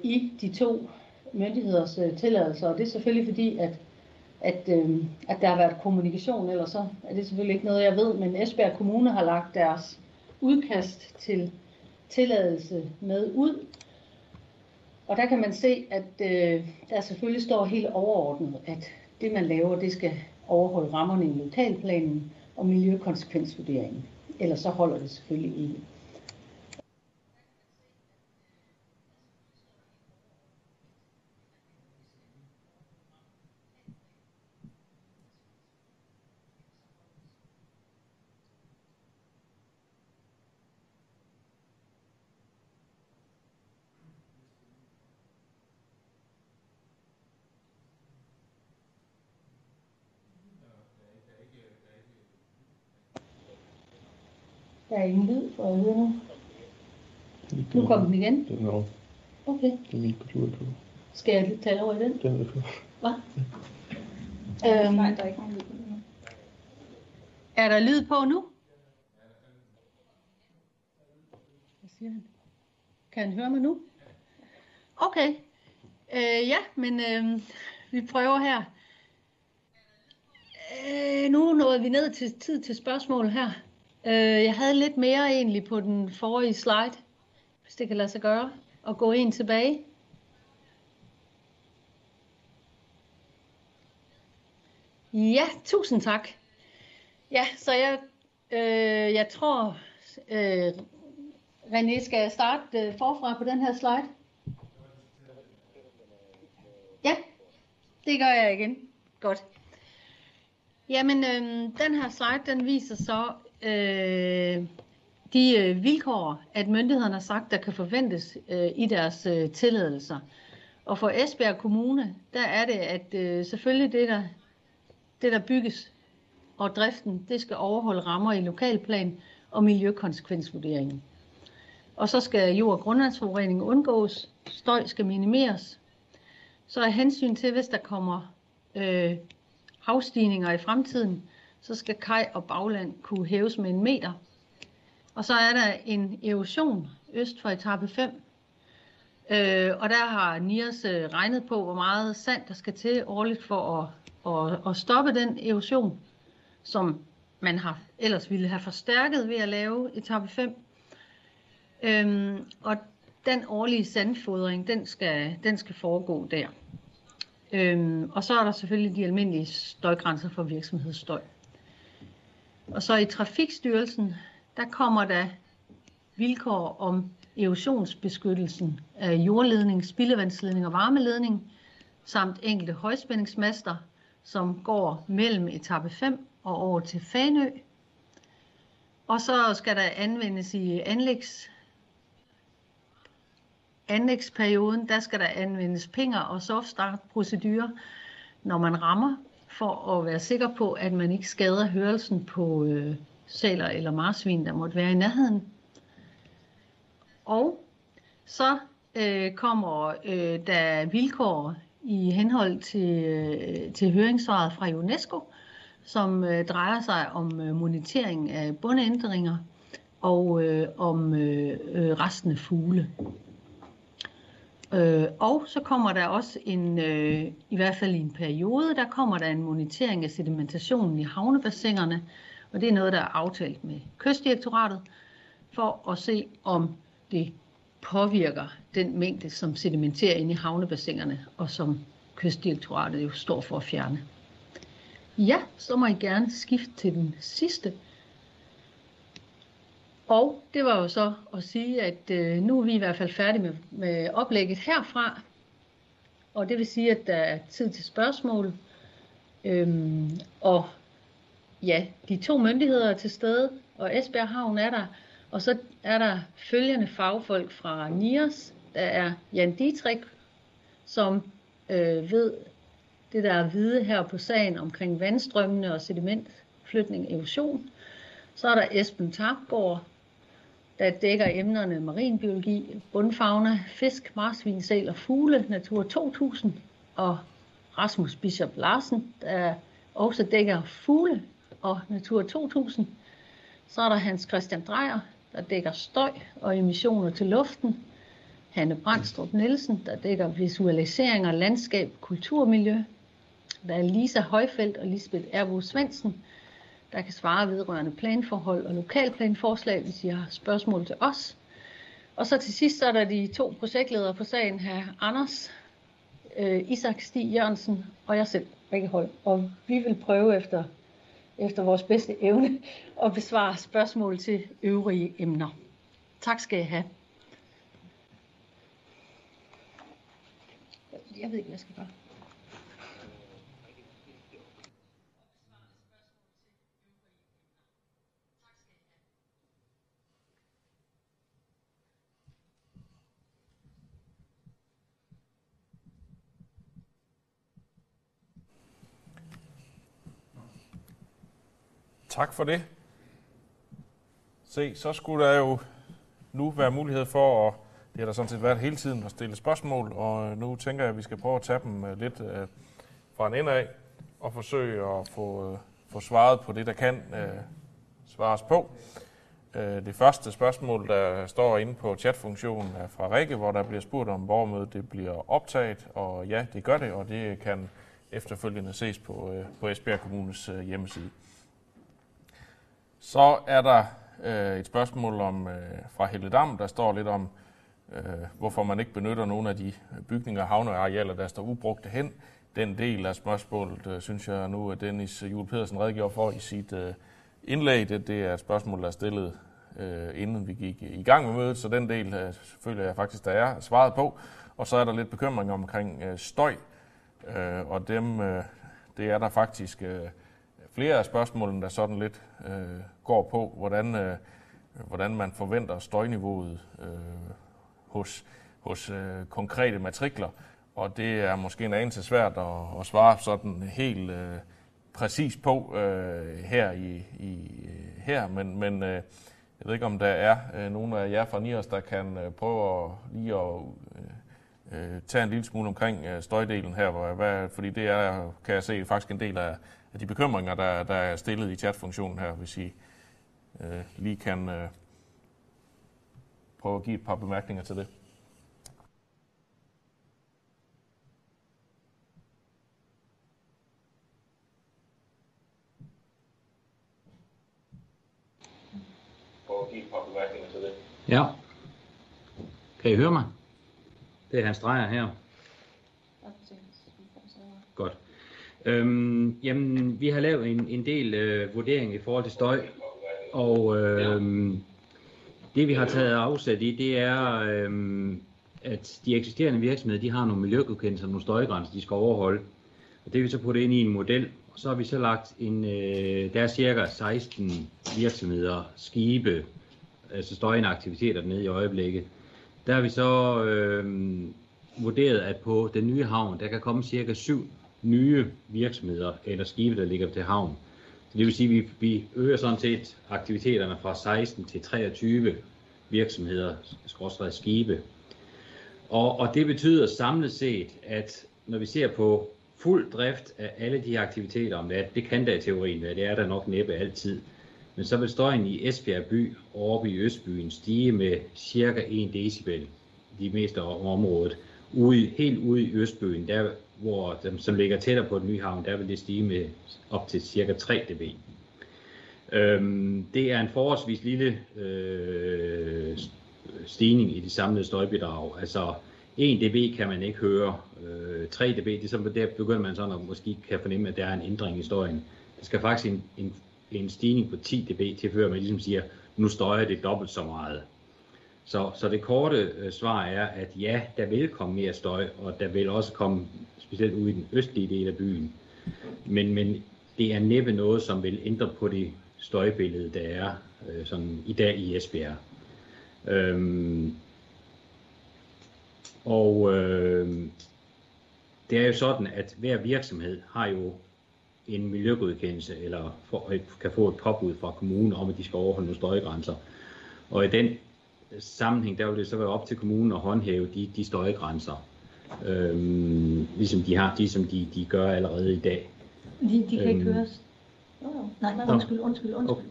i de to myndigheders tilladelser, og det er selvfølgelig fordi, at der har været kommunikation, eller så er det selvfølgelig ikke noget, jeg ved, men Esbjerg Kommune har lagt deres udkast til tilladelse med ud, og der kan man se, at der selvfølgelig står helt overordnet, at det man laver, det skal overholde rammerne i lokalplanen og miljøkonsekvensvurderingen, ellers så holder det selvfølgelig ikke. Der er ingen lyd for at høre nu. Nu kommer den igen? Den er over. Okay. Det er min kultur. Skal jeg tage over i den? Den er på. Hvad? Ja. Nej, der er ikke nogen lyd på nu. Er der lyd på nu? Hvad siger han? Kan han høre mig nu? Okay. Ja, men vi prøver her. Nu nåede vi ned til tid til spørgsmål her. Jeg havde lidt mere egentlig på den forrige slide, hvis det kan lade sig gøre, og gå en tilbage. Ja, tusind tak. Ja, så jeg tror, René, skal jeg starte forfra på den her slide? Ja, det gør jeg igen. Godt. Jamen, den her slide, den viser så de vilkår, at myndighederne har sagt, der kan forventes i deres tilladelser. Og for Esbjerg Kommune, der er det, at selvfølgelig det der bygges og driften, det skal overholde rammer i lokalplan og miljøkonsekvensvurderingen. Og så skal jord- og grundvandsforurening undgås, støj skal minimeres. Så af hensyn til, hvis der kommer havstigninger i fremtiden, så skal kaj og bagland kunne hæves med 1 meter. Og så er der en erosion øst for etape 5. Og der har NIAS regnet på, hvor meget sand der skal til årligt for at stoppe den erosion, som man ellers ville have forstærket ved at lave etape 5. Og den årlige sandfodring, den skal foregå der. Og så er der selvfølgelig de almindelige støjgrænser for virksomhedsstøj. Og så i Trafikstyrelsen, der kommer der vilkår om erosionsbeskyttelsen af jordledning, spildevandsledning og varmeledning, samt enkelte højspændingsmaster, som går mellem etape 5 og over til Fanø. Og så skal der anvendes i anlægsperioden, der skal der anvendes pinger og softstart-procedurer, når man rammer, for at være sikker på, at man ikke skader hørelsen på sæler eller marsvin, der måtte være i nærheden. Og så kommer der vilkår i henhold til høringssvaret fra UNESCO, som drejer sig om monitering af bundændringer og om resten af fugle. Og så kommer der også i hvert fald i en periode, der kommer der en monitering af sedimentationen i havnebassinerne, og det er noget, der er aftalt med Kystdirektoratet, for at se, om det påvirker den mængde, som sedimenterer inde i havnebassinerne, og som Kystdirektoratet jo står for at fjerne. Ja, så må I gerne skifte til den sidste. Og det var jo så at sige, at nu er vi i hvert fald færdige med oplægget herfra. Og det vil sige, at der er tid til spørgsmål. Og ja, de 2 myndigheder er til stede, og Esbjerg Havn er der. Og så er der følgende fagfolk fra NIAS. Der er Jan Dietrich, som ved det, der er at vide her på sagen omkring vandstrømmene og sedimentflytning, erosion. Så er der Esben Tapgård, der dækker emnerne marinbiologi, bundfauna, fisk, marsvin, sæl og fugle, Natur 2000, og Rasmus Bischer Blæsøn, der også dækker fugle og Natur 2000. Så er der Hans Christian Drejer, der dækker støj og emissioner til luften. Hanne Brandstrup Nielsen, der dækker visualisering og landskab, kulturmiljø. Der er Lisa Højfeldt og Lisbeth Erbo Svendsen, der kan svare vedrørende planforhold og lokalplanforslag, hvis I har spørgsmål til os. Og så til sidst så er der de to projektledere på sagen her, Anders, Isak Stig Jørgensen og jeg selv, Rikke Holm. Og vi vil prøve efter vores bedste evne at besvare spørgsmål til øvrige emner. Tak skal I have. Jeg ved ikke, hvad jeg skal gøre. Tak for det. Se, så skulle der jo nu være mulighed for, og det har der sådan set været hele tiden, at stille spørgsmål, og nu tænker jeg, at vi skal prøve at tage dem lidt fra en ende af, og forsøge at få svaret på det, der kan svares på. Det første spørgsmål, der står inde på chatfunktionen, er fra Rikke, hvor der bliver spurgt om borgermødet, det bliver optaget, og ja, det gør det, og det kan efterfølgende ses på Esbjerg Kommunes hjemmeside. Så er der et spørgsmål om, fra Helle Dam, der står lidt om, hvorfor man ikke benytter nogle af de bygninger og havnearealer, der står ubrugte hen. Den del af spørgsmålet, synes jeg nu, at Dennis Jul Pedersen redegjorde for i sit indlæg. Det er et spørgsmål, der er stillet, inden vi gik i gang med mødet, så den del føler jeg faktisk, der er svaret på. Og så er der lidt bekymring omkring støj, og det er der faktisk flere af spørgsmålene, der sådan lidt går på, hvordan man forventer støjniveauet hos konkrete matrikler. Og det er måske en anelse svært at svare sådan helt præcis på her. Men jeg ved ikke, om der er nogen af jer fra Niras, der kan prøve at tage en lille smule omkring støjdelen her. Fordi det er, kan jeg se, faktisk en del af de bekymringer, der er stillet i chatfunktionen her, hvis I lige kan prøve at give et par bemærkninger til det. Ja. Kan I høre mig? Det er Hans Drejer her. Godt. Jamen, vi har lavet en del vurdering i forhold til støj, og det vi har taget afsæt i, det er, at de eksisterende virksomheder, de har nogle miljøgodkendelser, nogle støjgrænser, de skal overholde. Og det vi så puttet ind i en model, og så har vi så lagt der er cirka 16 virksomheder, skibe, altså støjende aktiviteter nede i øjeblikket. Der har vi så vurderet, at på den nye havn, der kan komme cirka 7 nye virksomheder eller skibe, der ligger til havn. Så det vil sige, at vi øger sådan set aktiviteterne fra 16 til 23 virksomheder, skibe. Og det betyder samlet set, at når vi ser på fuld drift af alle de aktiviteter om natten, det kan der i teorien være, det er der nok næppe altid, men så vil støjen i Esbjerg by og oppe i Østbyen stige med cirka 1 decibel, de meste om området. Helt ude i Østbyen, der hvor dem, som ligger tættere på den nye havn, der vil det stige med op til cirka 3 dB. Det er en forholdsvis lille stigning i de samlede støjbidrag. Altså 1 dB kan man ikke høre, 3 dB, det er sådan, der begynder man sådan at måske kan fornemme, at der er en ændring i støjen. Der skal faktisk en stigning på 10 dB til, før man ligesom siger, nu støjer det dobbelt så meget. Så det korte svar er, at ja, der vil komme mere støj, og der vil også komme specielt ude i den østlige del af byen. Men det er næppe noget, som vil ændre på det støjbillede, der er sådan i dag i Esbjerg. Det er jo sådan, at hver virksomhed har jo en miljøgodkendelse, eller kan få et påbud fra kommunen om, at de skal overholde nogle støjgrænser. Og i den sammenhæng, der vil det så være op til kommunen at håndhæve de støjgrænser, ligesom de har, de gør allerede i dag. De kan ikke høres. Nej, undskyld.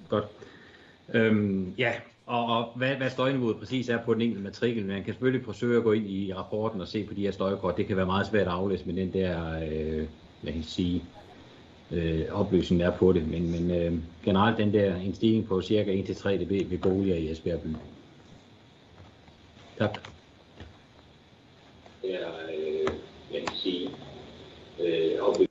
Godt. Ja, Og hvad støjniveauet præcis er på den enkelte matrikel. Man kan selvfølgelig forsøge at gå ind i rapporten og se på de her støjkort. Det kan være meget svært at aflæse med den der, opløsning der er på det. Men generelt den der en stigning på cirka 1-3 dB ved boliger i Esbjerg by. Tak. Det er, opløsning.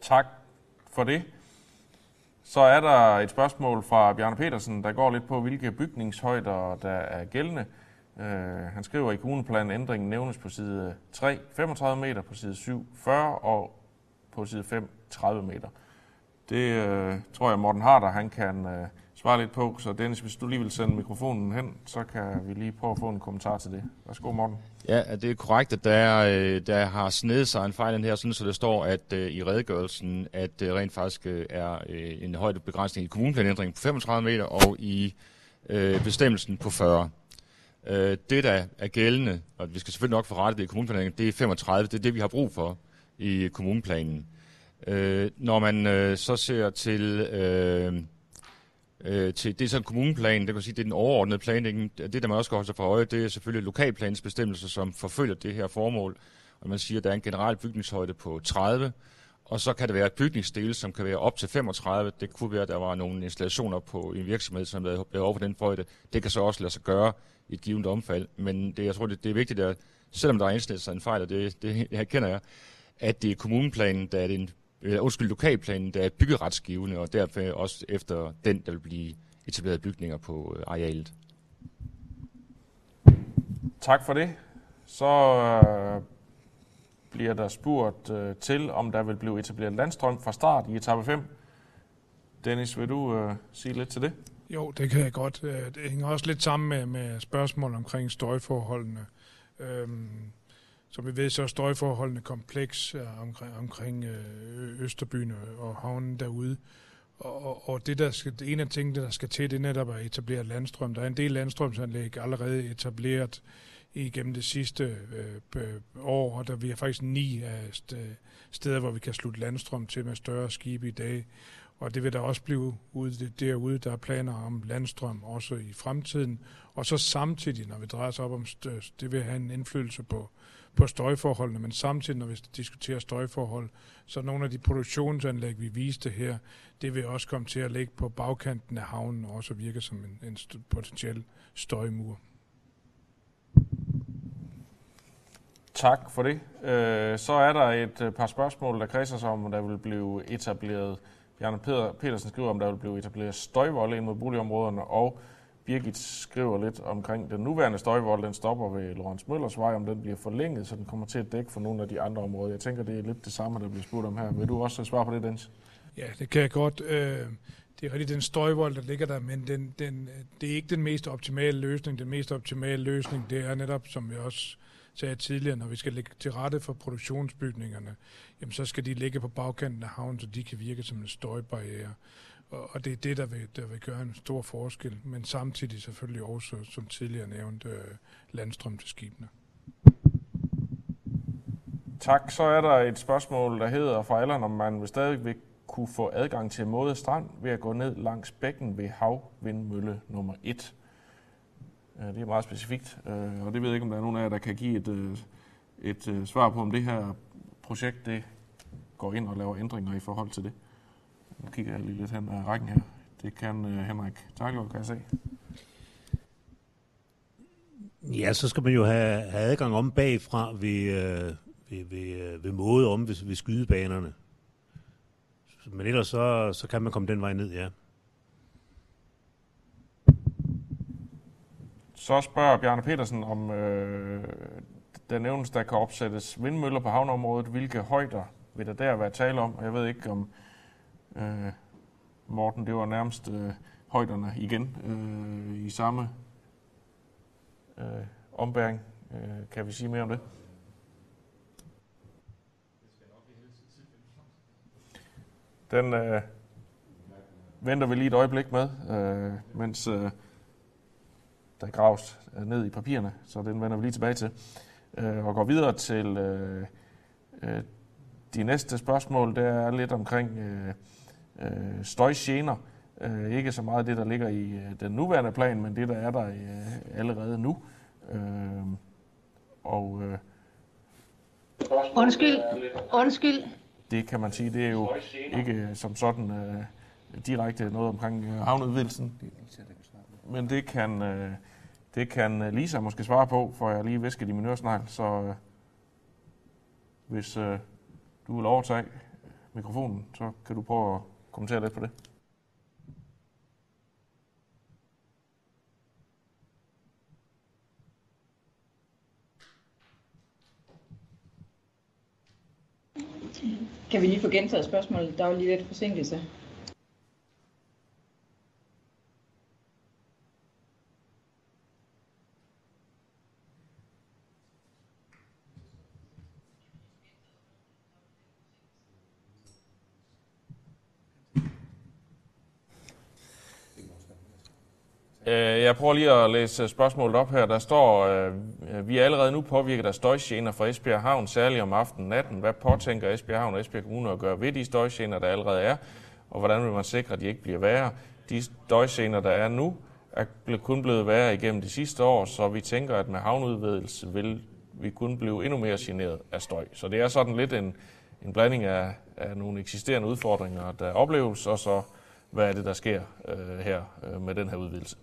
Tak for det. Så er der et spørgsmål fra Bjarne Petersen, der går lidt på, hvilke bygningshøjder der er gældende. Han skriver, i kommuneplanen ændringen nævnes på side 3 35 meter, på side 7 40 og på side 5 30 meter. Det tror jeg, Morten Harder han kan svare lidt på. Så Dennis, hvis du lige vil sende mikrofonen hen, så kan vi lige prøve at få en kommentar til det. Værsgo, Morten. Ja, det er korrekt, at der har snedet sig en fejl her, sådan så det står at i redegørelsen, at rent faktisk er en højdebegrænsning i kommuneplanændringen på 35 meter og i bestemmelsen på 40. Det, der er gældende, og vi skal selvfølgelig nok forrette det i kommuneplanændringen, det er 35, det er det, vi har brug for i kommuneplanen. Når man så ser til det er sådan kommuneplanen, det kan sige, det er den overordnede planlægning. Det, der man også skal holde sig for øje, det er selvfølgelig lokalplanens bestemmelser, som forfølger det her formål. Og man siger, at der er en generel bygningshøjde på 30, og så kan det være et bygningsdel, som kan være op til 35. Det kunne være, at der var nogle installationer på en virksomhed, som blev over for den højde. Det kan så også lade sig gøre i et givet omfald. Men det, jeg tror, det er vigtigt, at selvom der er indstillet sig en fejl, og det her kender jeg, at det er kommuneplanen, der er lokalplanen, der er byggeretsgivende, og derfor også efter den, der vil blive etableret bygninger på arealet. Tak for det. Så bliver der spurgt til, om der vil blive etableret landstrøm fra start i etape 5. Dennis, vil du sige lidt til det? Jo, det kan jeg godt. Det hænger også lidt sammen med spørgsmål omkring støjforholdene. Som vi ved, så er støjforholdene kompleks omkring Østerbyen og havnen derude. Og en af tingene, der skal til, det er netop at etablere landstrøm. Der er en del landstrømsanlæg allerede etableret igennem det sidste år, og der vi har faktisk 9 steder, hvor vi kan slutte landstrøm til med større skibe i dag. Og det vil der også blive derude, der er planer om landstrøm også i fremtiden. Og så samtidig, når vi drejer sig op om, det vil have en indflydelse på støjforholdene, men samtidig, når vi diskuterer støjforhold, så nogle af de produktionsanlæg, vi viste her, det vil også komme til at ligge på bagkanten af havnen og også virke som en potentiel støjmur. Tak for det. Så er der et par spørgsmål, der kredser sig om, der vil blive etableret. Bjarne Petersen skriver, om der vil blive etableret støjvolde ind mod boligområderne, og Birgit skriver lidt omkring den nuværende støjvold, den stopper ved Lorentz Møllers Vej, om den bliver forlænget, så den kommer til at dække for nogle af de andre områder. Jeg tænker, det er lidt det samme, der bliver spurgt om her. Vil du også svare på det, Dennis? Ja, det kan jeg godt. Det er rigtig den støjvold, der ligger der, men det er ikke den mest optimale løsning. Den mest optimale løsning, det er netop, som vi også sagde tidligere, når vi skal lægge til rette for produktionsbygningerne, jamen så skal de ligge på bagkanten af havnen, så de kan virke som en støjbarriere. Og det er det, der vil gøre en stor forskel, men samtidig selvfølgelig også, som tidligere nævnt, landstrøm til skibene. Tak. Så er der et spørgsmål, der hedder fra Allan, om man vil stadigvæk kunne få adgang til Måde Strand ved at gå ned langs bækken ved havvindmølle nummer 1. Det er meget specifikt, og det ved jeg ikke, om der er nogen af jer, der kan give et svar på, om det her projekt det går ind og laver ændringer i forhold til det. Nu kigger jeg lige lidt hen ad rækken her. Det kan Henrik Tejlgaard, kan jeg se. Ja, så skal man jo have adgang om bagfra ved måde om ved skydebanerne. Men ellers så kan man komme den vej ned, ja. Så spørger Bjarne Petersen, om der nævnes, der kan opsættes vindmøller på havneområdet. Hvilke højder vil der være tale om? Jeg ved ikke, om Morten, det var nærmest højderne igen i samme ombæring. Kan vi sige mere om det? Den venter vi lige et øjeblik med, mens der graves ned i papirerne, så den vender vi lige tilbage til. Og går videre til De næste spørgsmål, der er lidt omkring støjgener. Ikke så meget det, der ligger i den nuværende plan, men det, der er der allerede nu. Undskyld. Det kan man sige, det er jo ikke som sådan direkte noget omkring havneudvidelsen. Men det kan Lisa måske svare på, for jeg lige væsket i min øresnegl, så hvis du vil overtage mikrofonen, så kan du prøve at kommentere lidt på det. Kan vi lige få gentaget spørgsmålet? Der er jo lige lidt forsinkelse. Jeg prøver lige at læse spørgsmålet op her. Der står, vi er allerede nu påvirket af støjgener fra Esbjerg Havn, særligt om aftenen natten. Hvad påtænker Esbjerg Havn og Esbjerg Kommune at gøre ved de støjgener, der allerede er? Og hvordan vil man sikre, at de ikke bliver værre? De støjgener, der er nu, er kun blevet værre igennem de sidste år, så vi tænker, at med havneudvidelse vil vi kun blive endnu mere generet af støj. Så det er sådan lidt en blanding af nogle eksisterende udfordringer, der opleves, og så hvad er det, der sker her med den her udvidelse?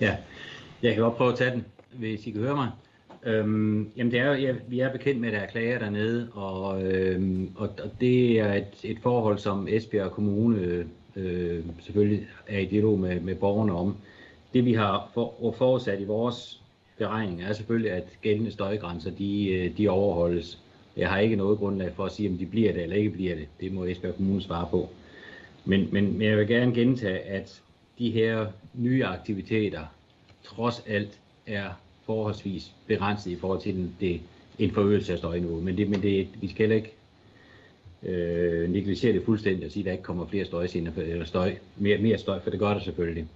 Ja, jeg kan godt prøve at tage den, hvis I kan høre mig. Jamen det er, vi er bekendt med, at der er klager dernede, og det er et forhold, som Esbjerg Kommune selvfølgelig er i dialog med borgerne om. Det vi har forudsat i vores beregning er selvfølgelig, at gældende støjgrænser de overholdes. Jeg har ikke noget grundlag for at sige, om de bliver det eller ikke bliver det. Det må Esbjerg Kommune svare på. Men jeg vil gerne gentage, at de her nye aktiviteter trods alt er forholdsvis begrænset i forhold til en forøgelse af støjniveauet. Men vi skal heller ikke negligere det fuldstændig og sige, at der ikke kommer flere støjgener eller mere støj, for det gør der selvfølgelig.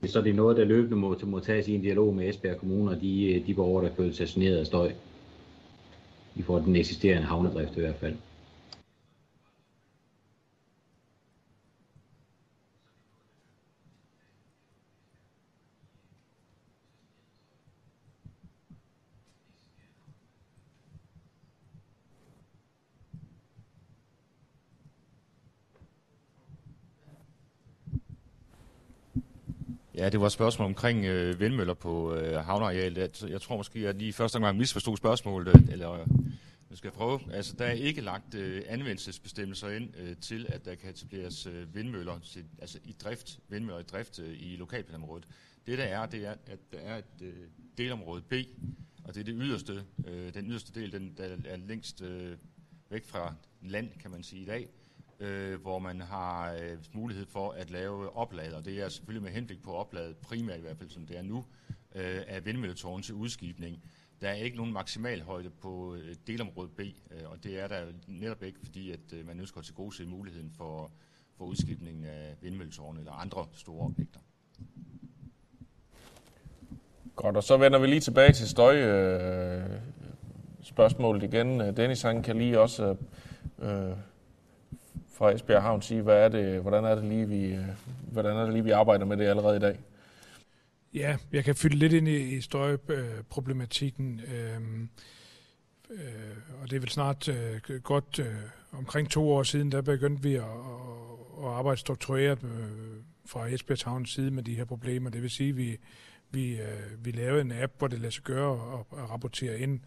Men så det er noget, der løbende må tages i en dialog med Esbjerg Kommune og de borgere, der føler sig generet af støj. I forhold til den eksisterende havnedrift i hvert fald. Ja, det var et spørgsmål omkring vindmøller på havnearealet. Jeg tror måske, at jeg lige første gang misforstod spørgsmålet, eller nu skal jeg prøve. Altså, der er ikke lagt anvendelsesbestemmelser ind til, at der kan etableres vindmøller, altså vindmøller i drift i lokalplanområdet. Det der er, det er, at der er et delområde B, og det er det yderste, den yderste del, den der er længst væk fra land, kan man sige i dag. Hvor man har mulighed for at lave oplader. Det er selvfølgelig med henblik på opladet, primært i hvert fald som det er nu, af vindmølletårne til udskibning. Der er ikke nogen maksimal højde på delområde B, og det er der netop ikke, fordi at man ønsker at tilgodese muligheden for udskibningen af vindmølletårne eller andre store objekter. Godt, og så vender vi lige tilbage til støjspørgsmålet igen. Dennis, han kan lige også fra Esbjerg Havn sige, hvordan er det lige, vi arbejder med det allerede i dag? Ja, jeg kan fylde lidt ind i støjproblematikken, og det er vel snart godt omkring 2 år siden, der begyndte vi at arbejde struktureret fra Esbjerg Havns side med de her problemer. Det vil sige, at vi lavede en app, hvor det lader sig gøre at rapportere ind.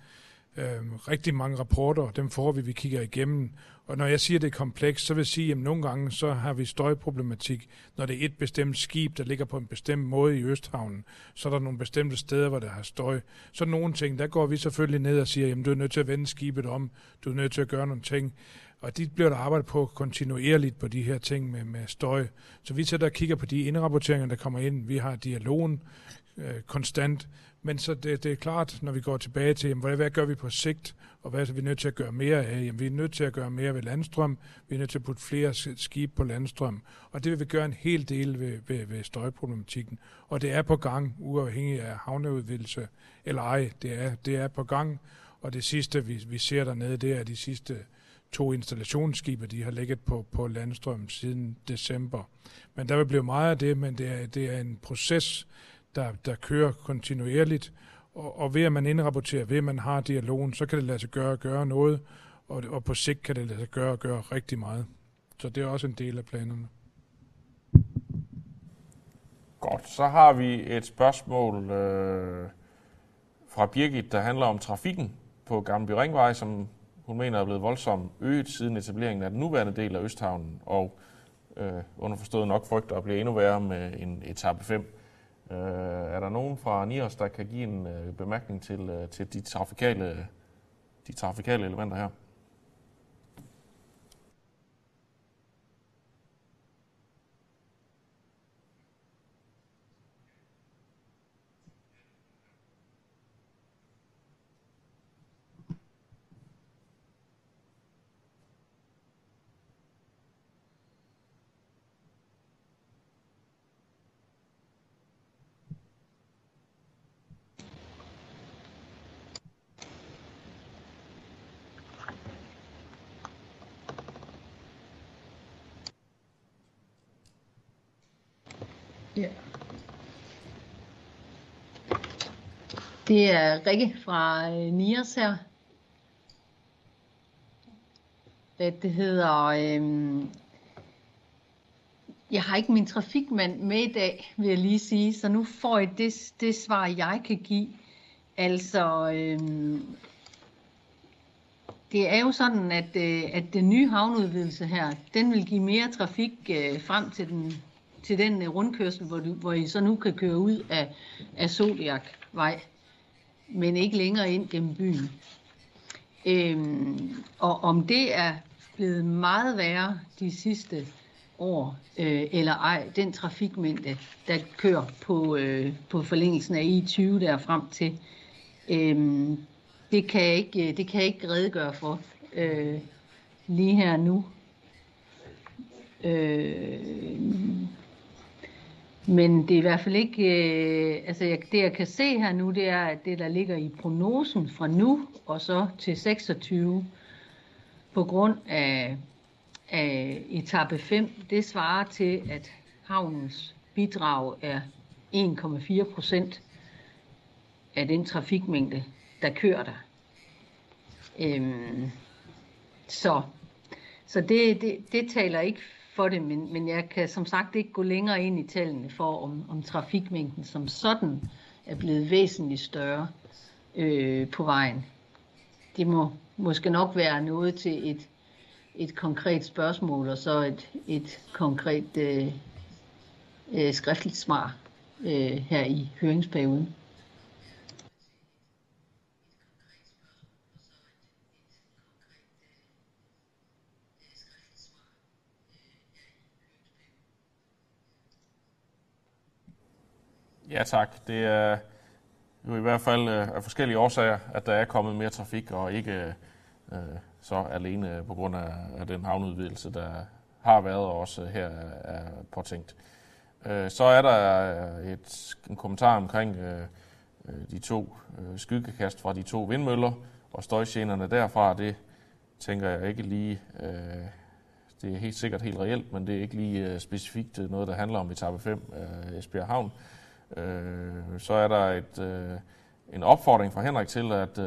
Rigtig mange rapporter, dem får vi kigger igennem. Og når jeg siger, det er komplekst, så vil jeg sige, at nogle gange så har vi støjproblematik. Når det er et bestemt skib, der ligger på en bestemt måde i Østhavnen, så er der nogle bestemte steder, hvor der har støj. Så nogle ting, der går vi selvfølgelig ned og siger, jamen du er nødt til at vende skibet om, du er nødt til at gøre nogle ting. Og de bliver der arbejdet på kontinuerligt på de her ting med støj. Så vi sætter og kigger på de indrapporteringer, der kommer ind. Vi har dialogen konstant. Men så det er klart, når vi går tilbage til, jamen, hvad gør vi på sigt, og hvad er vi nødt til at gøre mere af? Jamen, vi er nødt til at gøre mere ved landstrøm, vi er nødt til at putte flere skibe på landstrøm, og det vil vi gøre en hel del ved støjproblematikken. Og det er på gang, uafhængig af havneudvidelse eller ej, det er på gang. Og det sidste, vi ser dernede, det er de sidste 2 installationsskibe, de har ligget på landstrøm siden december. Men der vil blive meget af det, men det er en proces, der kører kontinuerligt, og ved at man indrapporterer, ved at man har dialogen, så kan det lade sig gøre at gøre noget, og på sigt kan det lade sig gøre at gøre rigtig meget. Så det er også en del af planerne. Godt, så har vi et spørgsmål fra Birgit, der handler om trafikken på Gammelby Ringvej, som hun mener er blevet voldsomt øget siden etableringen af den nuværende del af Østhavnen, og underforstået nok frygter at blive endnu værre med en etape 5. Er der nogen fra Niras, der kan give en bemærkning til de trafikale elementer her? Det er Rikke fra NIAS her. Det hedder, jeg har ikke min trafikmand med i dag, vil jeg lige sige, så nu får I det svar, jeg kan give. Altså, det er jo sådan, at den nye havneudvidelse her, den vil give mere trafik frem til den rundkørsel, hvor I så nu kan køre ud af Zodiacvej, men ikke længere ind gennem byen. Og om det er blevet meget værre de sidste år, eller ej, den trafikmængde, der kører på forlængelsen af I-20 der frem til, det kan jeg ikke redegøre for lige her nu. Men det er i hvert fald ikke, det jeg kan se her nu, det er, at det der ligger i prognosen fra nu og så til 26 på grund af etape 5, det svarer til, at havnens bidrag er 1,4% af den trafikmængde, der kører der. Så det taler ikke for det, men jeg kan som sagt ikke gå længere ind i tallene for, om trafikmængden som sådan er blevet væsentligt større på vejen. Det må måske nok være noget til et konkret spørgsmål, og så et konkret skriftligt svar her i høringsperioden. Ja tak. Det er jo i hvert fald af forskellige årsager, at der er kommet mere trafik, og ikke så alene på grund af den havneudvidelse, der har været og også her er påtænkt. Så er der en kommentar omkring de 2 skyggekast fra de 2 vindmøller, og støjgenerne derfra, det tænker jeg ikke lige, det er helt sikkert helt reelt, men det er ikke lige specifikt noget, der handler om etape 5 af Esbjerg Havn. Så er der en opfordring fra Henrik til, at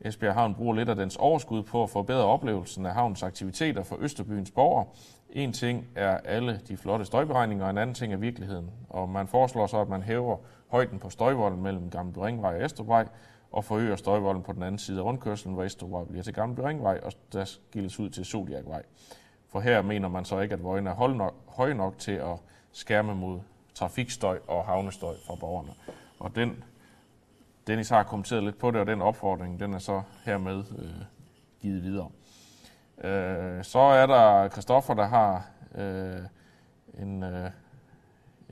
Esbjerg Havn bruger lidt af dens overskud på at forbedre oplevelsen af havnens aktiviteter for Østerbyens borgere. En ting er alle de flotte støjberegninger, og en anden ting er virkeligheden. Og man foreslår så, at man hæver højden på støjvolden mellem Gammelby Ringvej og Esterbyvej, og forøger støjvolden på den anden side af rundkørslen, hvor Esterbyvej bliver til Gammelby Ringvej, og der skilles ud til Zodiacvej. For her mener man så ikke, at vøjen er høj nok til at skærme mod trafikstøj og havnestøj fra borgerne. Og Dennis har kommenteret lidt på det, og den opfordring, den er så hermed givet videre. Så er der Christoffer, der har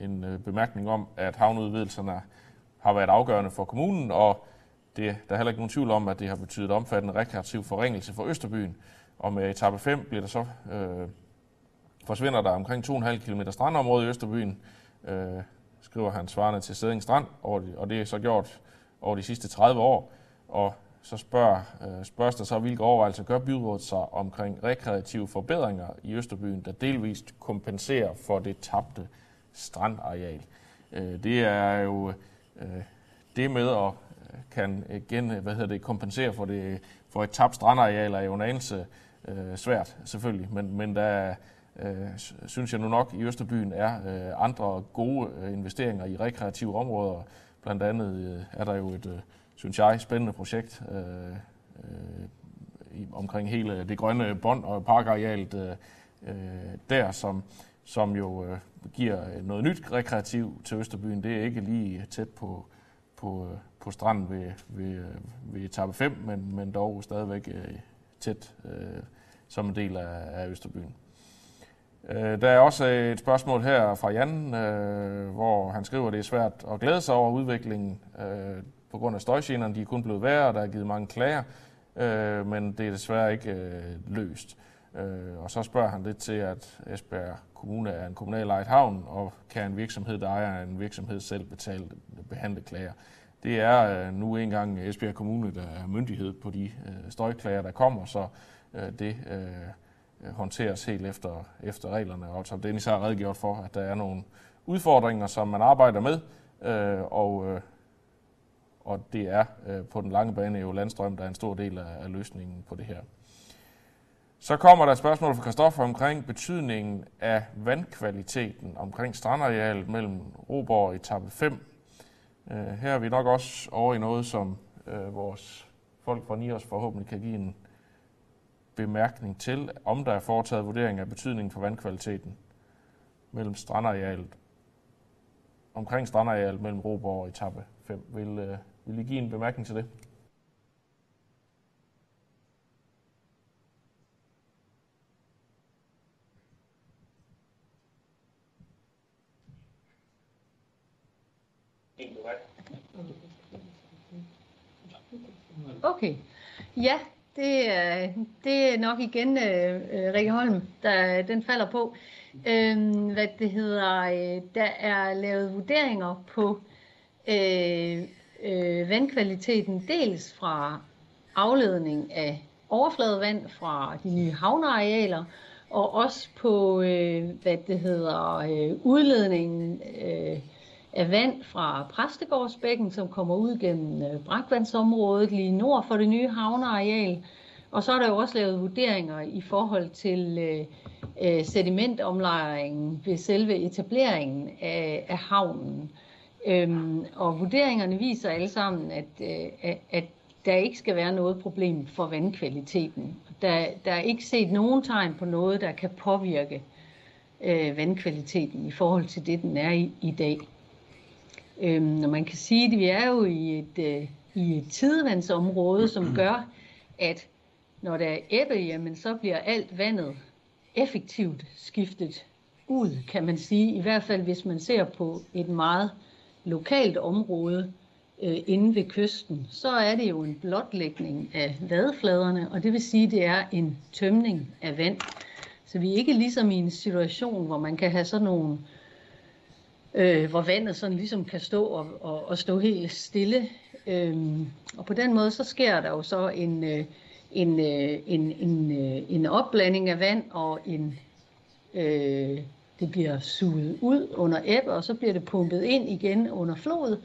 en bemærkning om, at havneudvidelserne har været afgørende for kommunen, og der er heller ikke nogen tvivl om, at det har betydet omfattende rekreativ forringelse for Østerbyen. Og med etape 5 bliver der så, forsvinder der omkring 2,5 km strandområde i Østerbyen, skriver han svarende til Sædding Strand, og det er så gjort over de sidste 30 år. Og så spørges der så, hvilke overvejelser gør byrådet sig omkring rekreative forbedringer i Østerbyen, der delvist kompenserer for det tabte strandareal. Det er jo det med at kompensere for et tabt strandareal er jo en anelse svært, selvfølgelig. Men der synes jeg nu nok, i Østerbyen er andre gode investeringer i rekreative områder. Blandt andet er der jo et, synes jeg, spændende projekt omkring hele det grønne bånd og parkarealet der, som jo giver noget nyt rekreativt til Østerbyen. Det er ikke lige tæt på stranden ved etape 5, men dog stadigvæk tæt som en del af Østerbyen. Der er også et spørgsmål her fra Jan, hvor han skriver, at det er svært at glæde sig over udviklingen på grund af støjgenerne. De er kun blevet værre, og der er givet mange klager, men det er desværre ikke løst. Og så spørger han lidt til, at Esbjerg Kommune er en kommunal ejet havn, og kan en virksomhed, der ejer en virksomhed, selv behandle klager. Det er nu engang Esbjerg Kommune, der er myndighed på de støjklager, der kommer, så det håndteres helt efter reglerne. Og som Dennis har redegjort for, at der er nogle udfordringer, som man arbejder med, og det er på den lange bane jo landstrøm, der er en stor del af løsningen på det her. Så kommer der et spørgsmål fra Christoffer omkring betydningen af vandkvaliteten omkring strandarealet mellem Roborg og etape 5. Her er vi nok også over i noget, som vores folk fra NIAS forhåbentlig kan give en bemærkning til, om der er foretaget vurdering af betydningen for vandkvaliteten mellem strandarealet, omkring strandarealet mellem Roborg og etape 5. Vil I give en bemærkning til det? Okay. Ja, det er nok igen Rikke Holm, den falder på. Der er lavet vurderinger på vandkvaliteten, dels fra afledning af overfladevand fra de nye havnearealer, og også på udledningen af vand fra Præstegårdsbækken, som kommer ud gennem brakvandsområdet lige nord for det nye havneareal. Og så er der jo også lavet vurderinger i forhold til sedimentomlejringen ved selve etableringen af havnen. Og vurderingerne viser alle sammen, at der ikke skal være noget problem for vandkvaliteten. Der er ikke set nogen tegn på noget, der kan påvirke vandkvaliteten i forhold til det, den er i dag. Når man kan sige, at vi er jo i et tidevandsområde, som gør, at når der er ebbe, jamen, så bliver alt vandet effektivt skiftet ud, kan man sige. I hvert fald, hvis man ser på et meget lokalt område inde ved kysten, så er det jo en blotlægning af vadefladerne, og det vil sige, at det er en tømning af vand. Så vi er ikke ligesom i en situation, hvor man kan have sådan nogle hvor vandet sådan ligesom kan stå og stå helt stille. Og på den måde så sker der jo så en opblanding af vand, og det bliver suget ud under ebbe, og så bliver det pumpet ind igen under flod.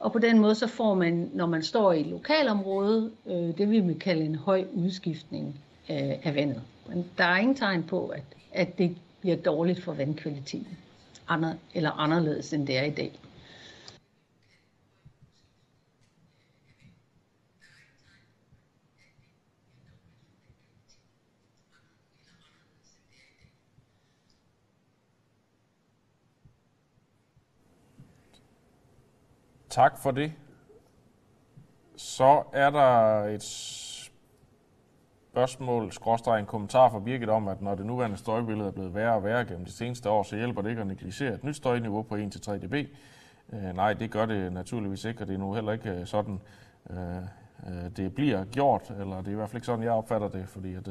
Og på den måde så får man, når man står i et lokalområde, det vil man kalde en høj udskiftning af vandet. Men der er ingen tegn på, at det bliver dårligt for vandkvaliteten. Anderledes, end det er i dag. Tak for det. Så er der et spørgsmål, skråstreg en kommentar fra Birgit om, at når det nuværende støjbillede er blevet værre og værre gennem de seneste år, så hjælper det ikke at negligere et nyt støjniveau på 1-3 dB. Nej, det gør det naturligvis ikke, og det er nu heller ikke sådan, det bliver gjort, eller det er i hvert fald ikke sådan, jeg opfatter det, fordi at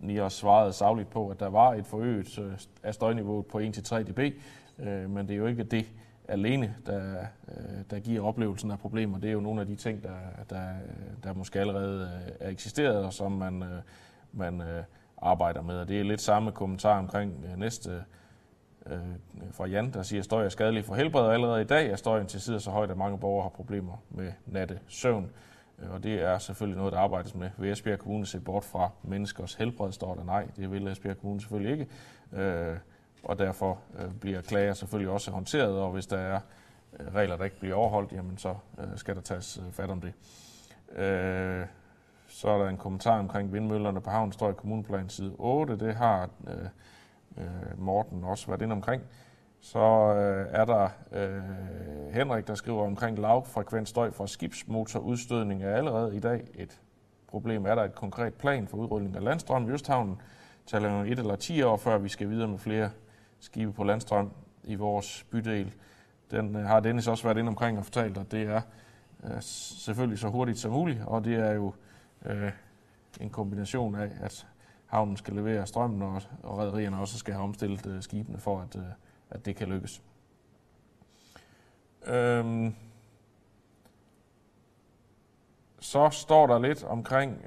NIAS svarede sagligt på, at der var et forøget af støjniveauet på 1-3 dB, men det er jo ikke det alene, der giver oplevelsen af problemer. Det er jo nogle af de ting, der måske allerede er eksisteret, og som man arbejder med. Og det er lidt samme kommentar omkring næste fra Jan, der siger, at støj er skadelig for helbredet. Allerede i dag er støjen til sider så højt, at mange borgere har problemer med nattesøvn. Og det er selvfølgelig noget, der arbejdes med. Vil Esbjerg Kommune se bort fra menneskers helbred, står der? Nej, det vil Esbjerg Kommune selvfølgelig ikke. Og derfor bliver klager selvfølgelig også håndteret, og hvis der er regler, der ikke bliver overholdt, jamen så skal der tages fat om det. Så er der en kommentar omkring vindmøllerne på havnen, står i kommuneplan side 8. Det har Morten også været inde omkring. Så er der Henrik, der skriver omkring lavfrekvent støj fra skibsmotorudstødning er allerede i dag et problem. Er der et konkret plan for udrulling af landstrøm i Østhavnen? Taler om 1 eller 10 år, før vi skal videre med flere skibe på landstrøm i vores bydel. Den har Dennis også været inde omkring og fortalt, at det er selvfølgelig så hurtigt som muligt, og det er jo en kombination af, at havnen skal levere strømmen, og rederierne også skal have omstillet skibene for, at det kan lykkes. Så står der lidt omkring,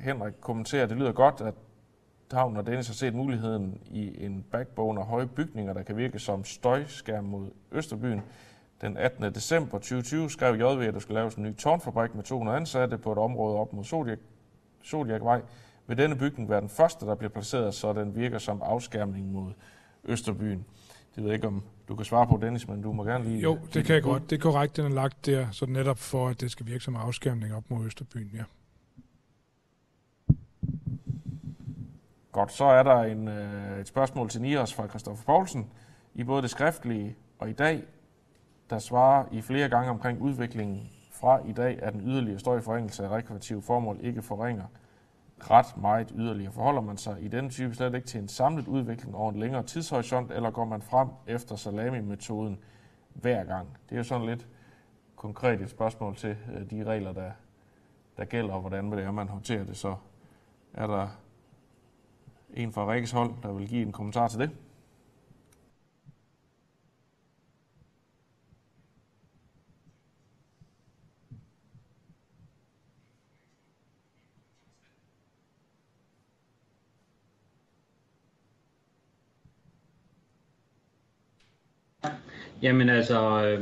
Henrik kommenterer, det lyder godt, at havnen og Dennis har set muligheden i en backbone af høje bygninger, der kan virke som støjskærm mod Østerbyen. Den 18. december 2020 skrev JV, at der skulle laves en ny tårnfabrik med 200 ansatte på et område op mod Zodiacvej. Vil denne bygning være den første, der bliver placeret, så den virker som afskærmning mod Østerbyen? Det ved jeg ikke, om du kan svare på, Dennis, men du må gerne lige... Jo, det kan jeg godt. Det er korrekt, den er lagt der, så netop for, at det skal virke som afskærmning op mod Østerbyen, ja. Godt, så er der et spørgsmål til Niras fra Christoffer Poulsen. I både det skriftlige og i dag, der svarer I flere gange omkring udviklingen fra i dag, at den yderligere støjforringelse af rekreative formål ikke forringer ret meget yderligere. Forholder man sig i denne type slet ikke til en samlet udvikling over en længere tidshorisont, eller går man frem efter salami-metoden hver gang? Det er jo sådan lidt konkret et spørgsmål til de regler, der gælder, og hvordan det er, man håndterer det. Så er der en fra Rikkes hold, der vil give en kommentar til det. Jamen altså,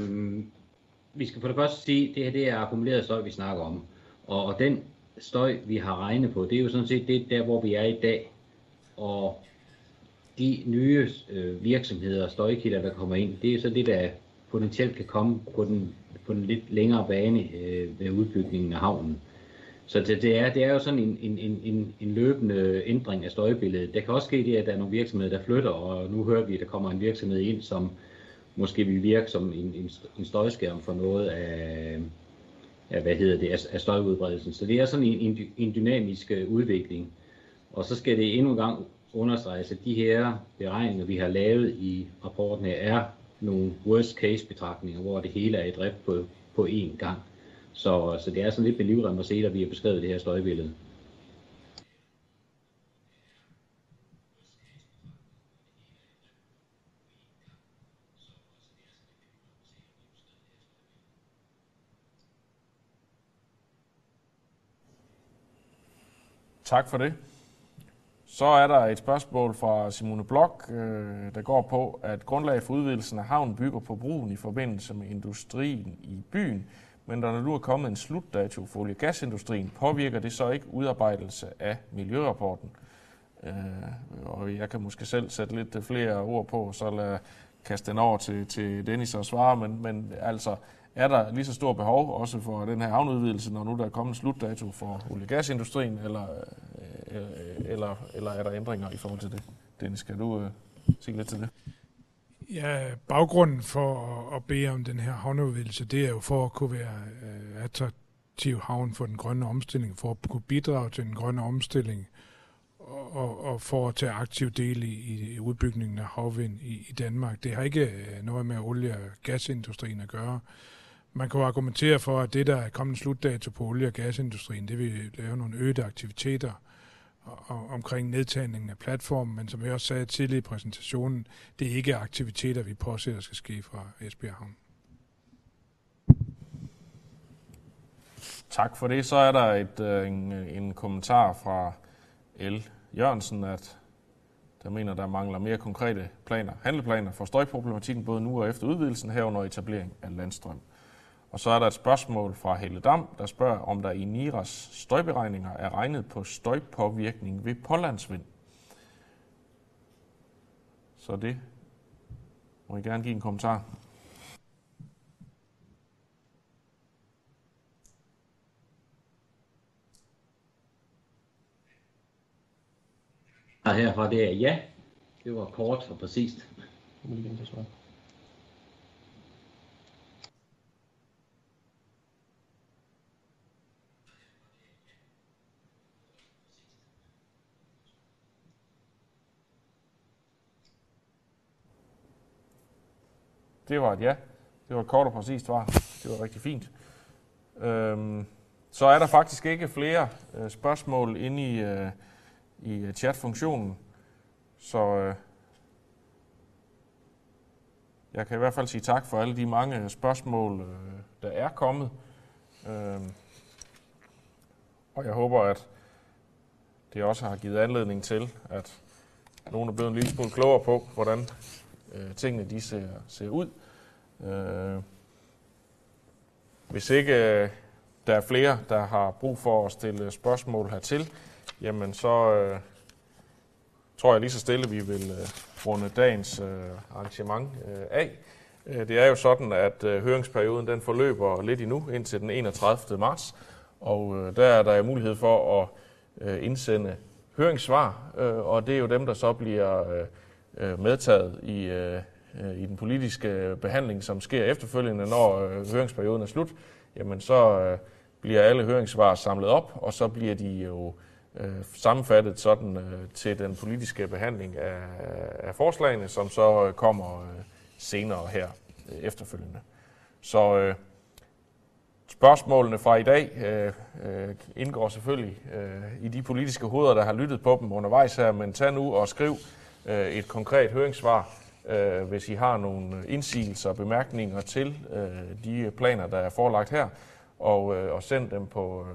vi skal for det første sige, at det her det er akkumuleret støj, vi snakker om. Og den støj, vi har regnet på, det er jo sådan set det der, hvor vi er i dag. Og de nye virksomheder og støjkilder, der kommer ind, det er så det, der potentielt kan komme på den lidt længere bane ved udbygningen af havnen. Så det er jo sådan en løbende ændring af støjbilledet. Der kan også ske det, at der er nogle virksomheder, der flytter, og nu hører vi, at der kommer en virksomhed ind, som måske vil virke som en støjskærm for noget af støjudbredelsen. Så det er sådan en dynamisk udvikling. Og så skal det endnu en gang understreges, at de her beregninger, vi har lavet i rapporten her, er nogle worst case betragtninger, hvor det hele er i drift på én gang. Så det er sådan lidt livrem at se, da vi har beskrevet det her støjbillede. Tak for det. Så er der et spørgsmål fra Simone Blok, der går på, at grundlaget for udvidelsen af havnen bygger på brugen i forbindelse med industrien i byen, men når der nu er kommet en slutdato for olie- og gasindustrien, påvirker det så ikke udarbejdelse af miljørapporten? Og jeg kan måske selv sætte lidt flere ord på, så lad kaste den over til Dennis og svare, men altså, er der lige så stort behov også for den her havneudvidelse, når nu der er kommet en slutdato for olie- og gasindustrien, eller er der ændringer i forhold til det? Dennis, kan du sige lidt til det? Ja, baggrunden for at bede om den her havneudvidelse, det er jo for at kunne være attraktiv havn for den grønne omstilling, for at kunne bidrage til den grønne omstilling og for at tage aktiv del i udbygningen af havvind i Danmark. Det har ikke noget med olie- og gasindustrien at gøre. Man kan argumentere for, at det, der er kommet en slutdato på olie- og gasindustrien, det vil lave nogle øgede aktiviteter omkring nedtagningen af platformen, men som jeg også sagde tidligere i præsentationen, det er ikke aktiviteter, vi påser, der skal ske fra Esbjerg Havn. Tak for det. Så er der en kommentar fra L. Jørgensen, at der mener, der mangler mere konkrete planer, handleplaner for støjproblematikken både nu og efter udvidelsen, herunder etablering af landstrøm. Og så er der et spørgsmål fra Helle Dam, der spørger, om der i Niras støjberegninger er regnet på støjpåvirkning ved pålandsvind. Så det må I gerne give en kommentar. Og herfra det er ja. Det var kort og præcist. Det var et ja. Det var et kort og præcist svar. Det var rigtig fint. Så er der faktisk ikke flere spørgsmål inde i chatfunktionen, så jeg kan i hvert fald sige tak for alle de mange spørgsmål, der er kommet. Og jeg håber, at det også har givet anledning til, at nogen er blevet en lille smule klogere på, hvordan tingene de ser ud. Hvis ikke der er flere, der har brug for at stille spørgsmål hertil, jamen så tror jeg lige så stille, vi vil runde dagens arrangement af. Det er jo sådan, at høringsperioden den forløber lidt endnu indtil den 31. marts, og der er der mulighed for at indsende høringssvar, og det er jo dem, der så bliver medtaget i den politiske behandling, som sker efterfølgende, når høringsperioden er slut. Jamen så bliver alle høringssvar samlet op, og så bliver de jo sammenfattet sådan til den politiske behandling af forslagene, som så kommer senere her efterfølgende. Så spørgsmålene fra i dag indgår selvfølgelig i de politiske hoveder, der har lyttet på dem undervejs her, men tag nu og skriv et konkret høringssvar, hvis I har nogle indsigelser og bemærkninger til de planer, der er forelagt her, og send dem på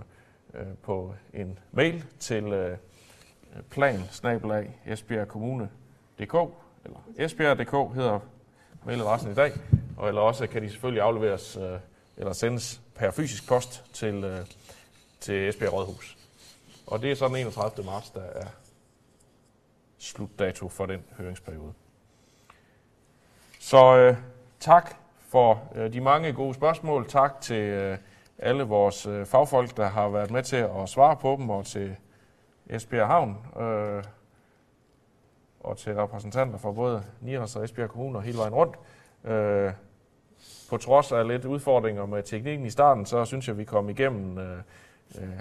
en mail til plan@esbjergkommune.dk eller esbjerg.dk hedder mailadressen i dag, og eller også kan de selvfølgelig afleveres eller sendes per fysisk post til Esbjerg Rådhus. Og det er så den 31. marts, der er slutdato for den høringsperiode. Så tak for de mange gode spørgsmål. Tak til alle vores fagfolk, der har været med til at svare på dem, og til Esbjerg Havn, og til repræsentanter fra både Niras og Esbjerg Kommune og hele vejen rundt. På trods af lidt udfordringer med teknikken i starten, så synes jeg, vi kom igennem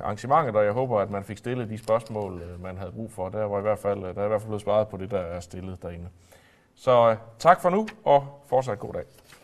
arrangementet, og jeg håber, at man fik stillet de spørgsmål, man havde brug for. Der er i hvert fald blevet svaret på det, der er stillet derinde. Så tak for nu, og fortsat god dag.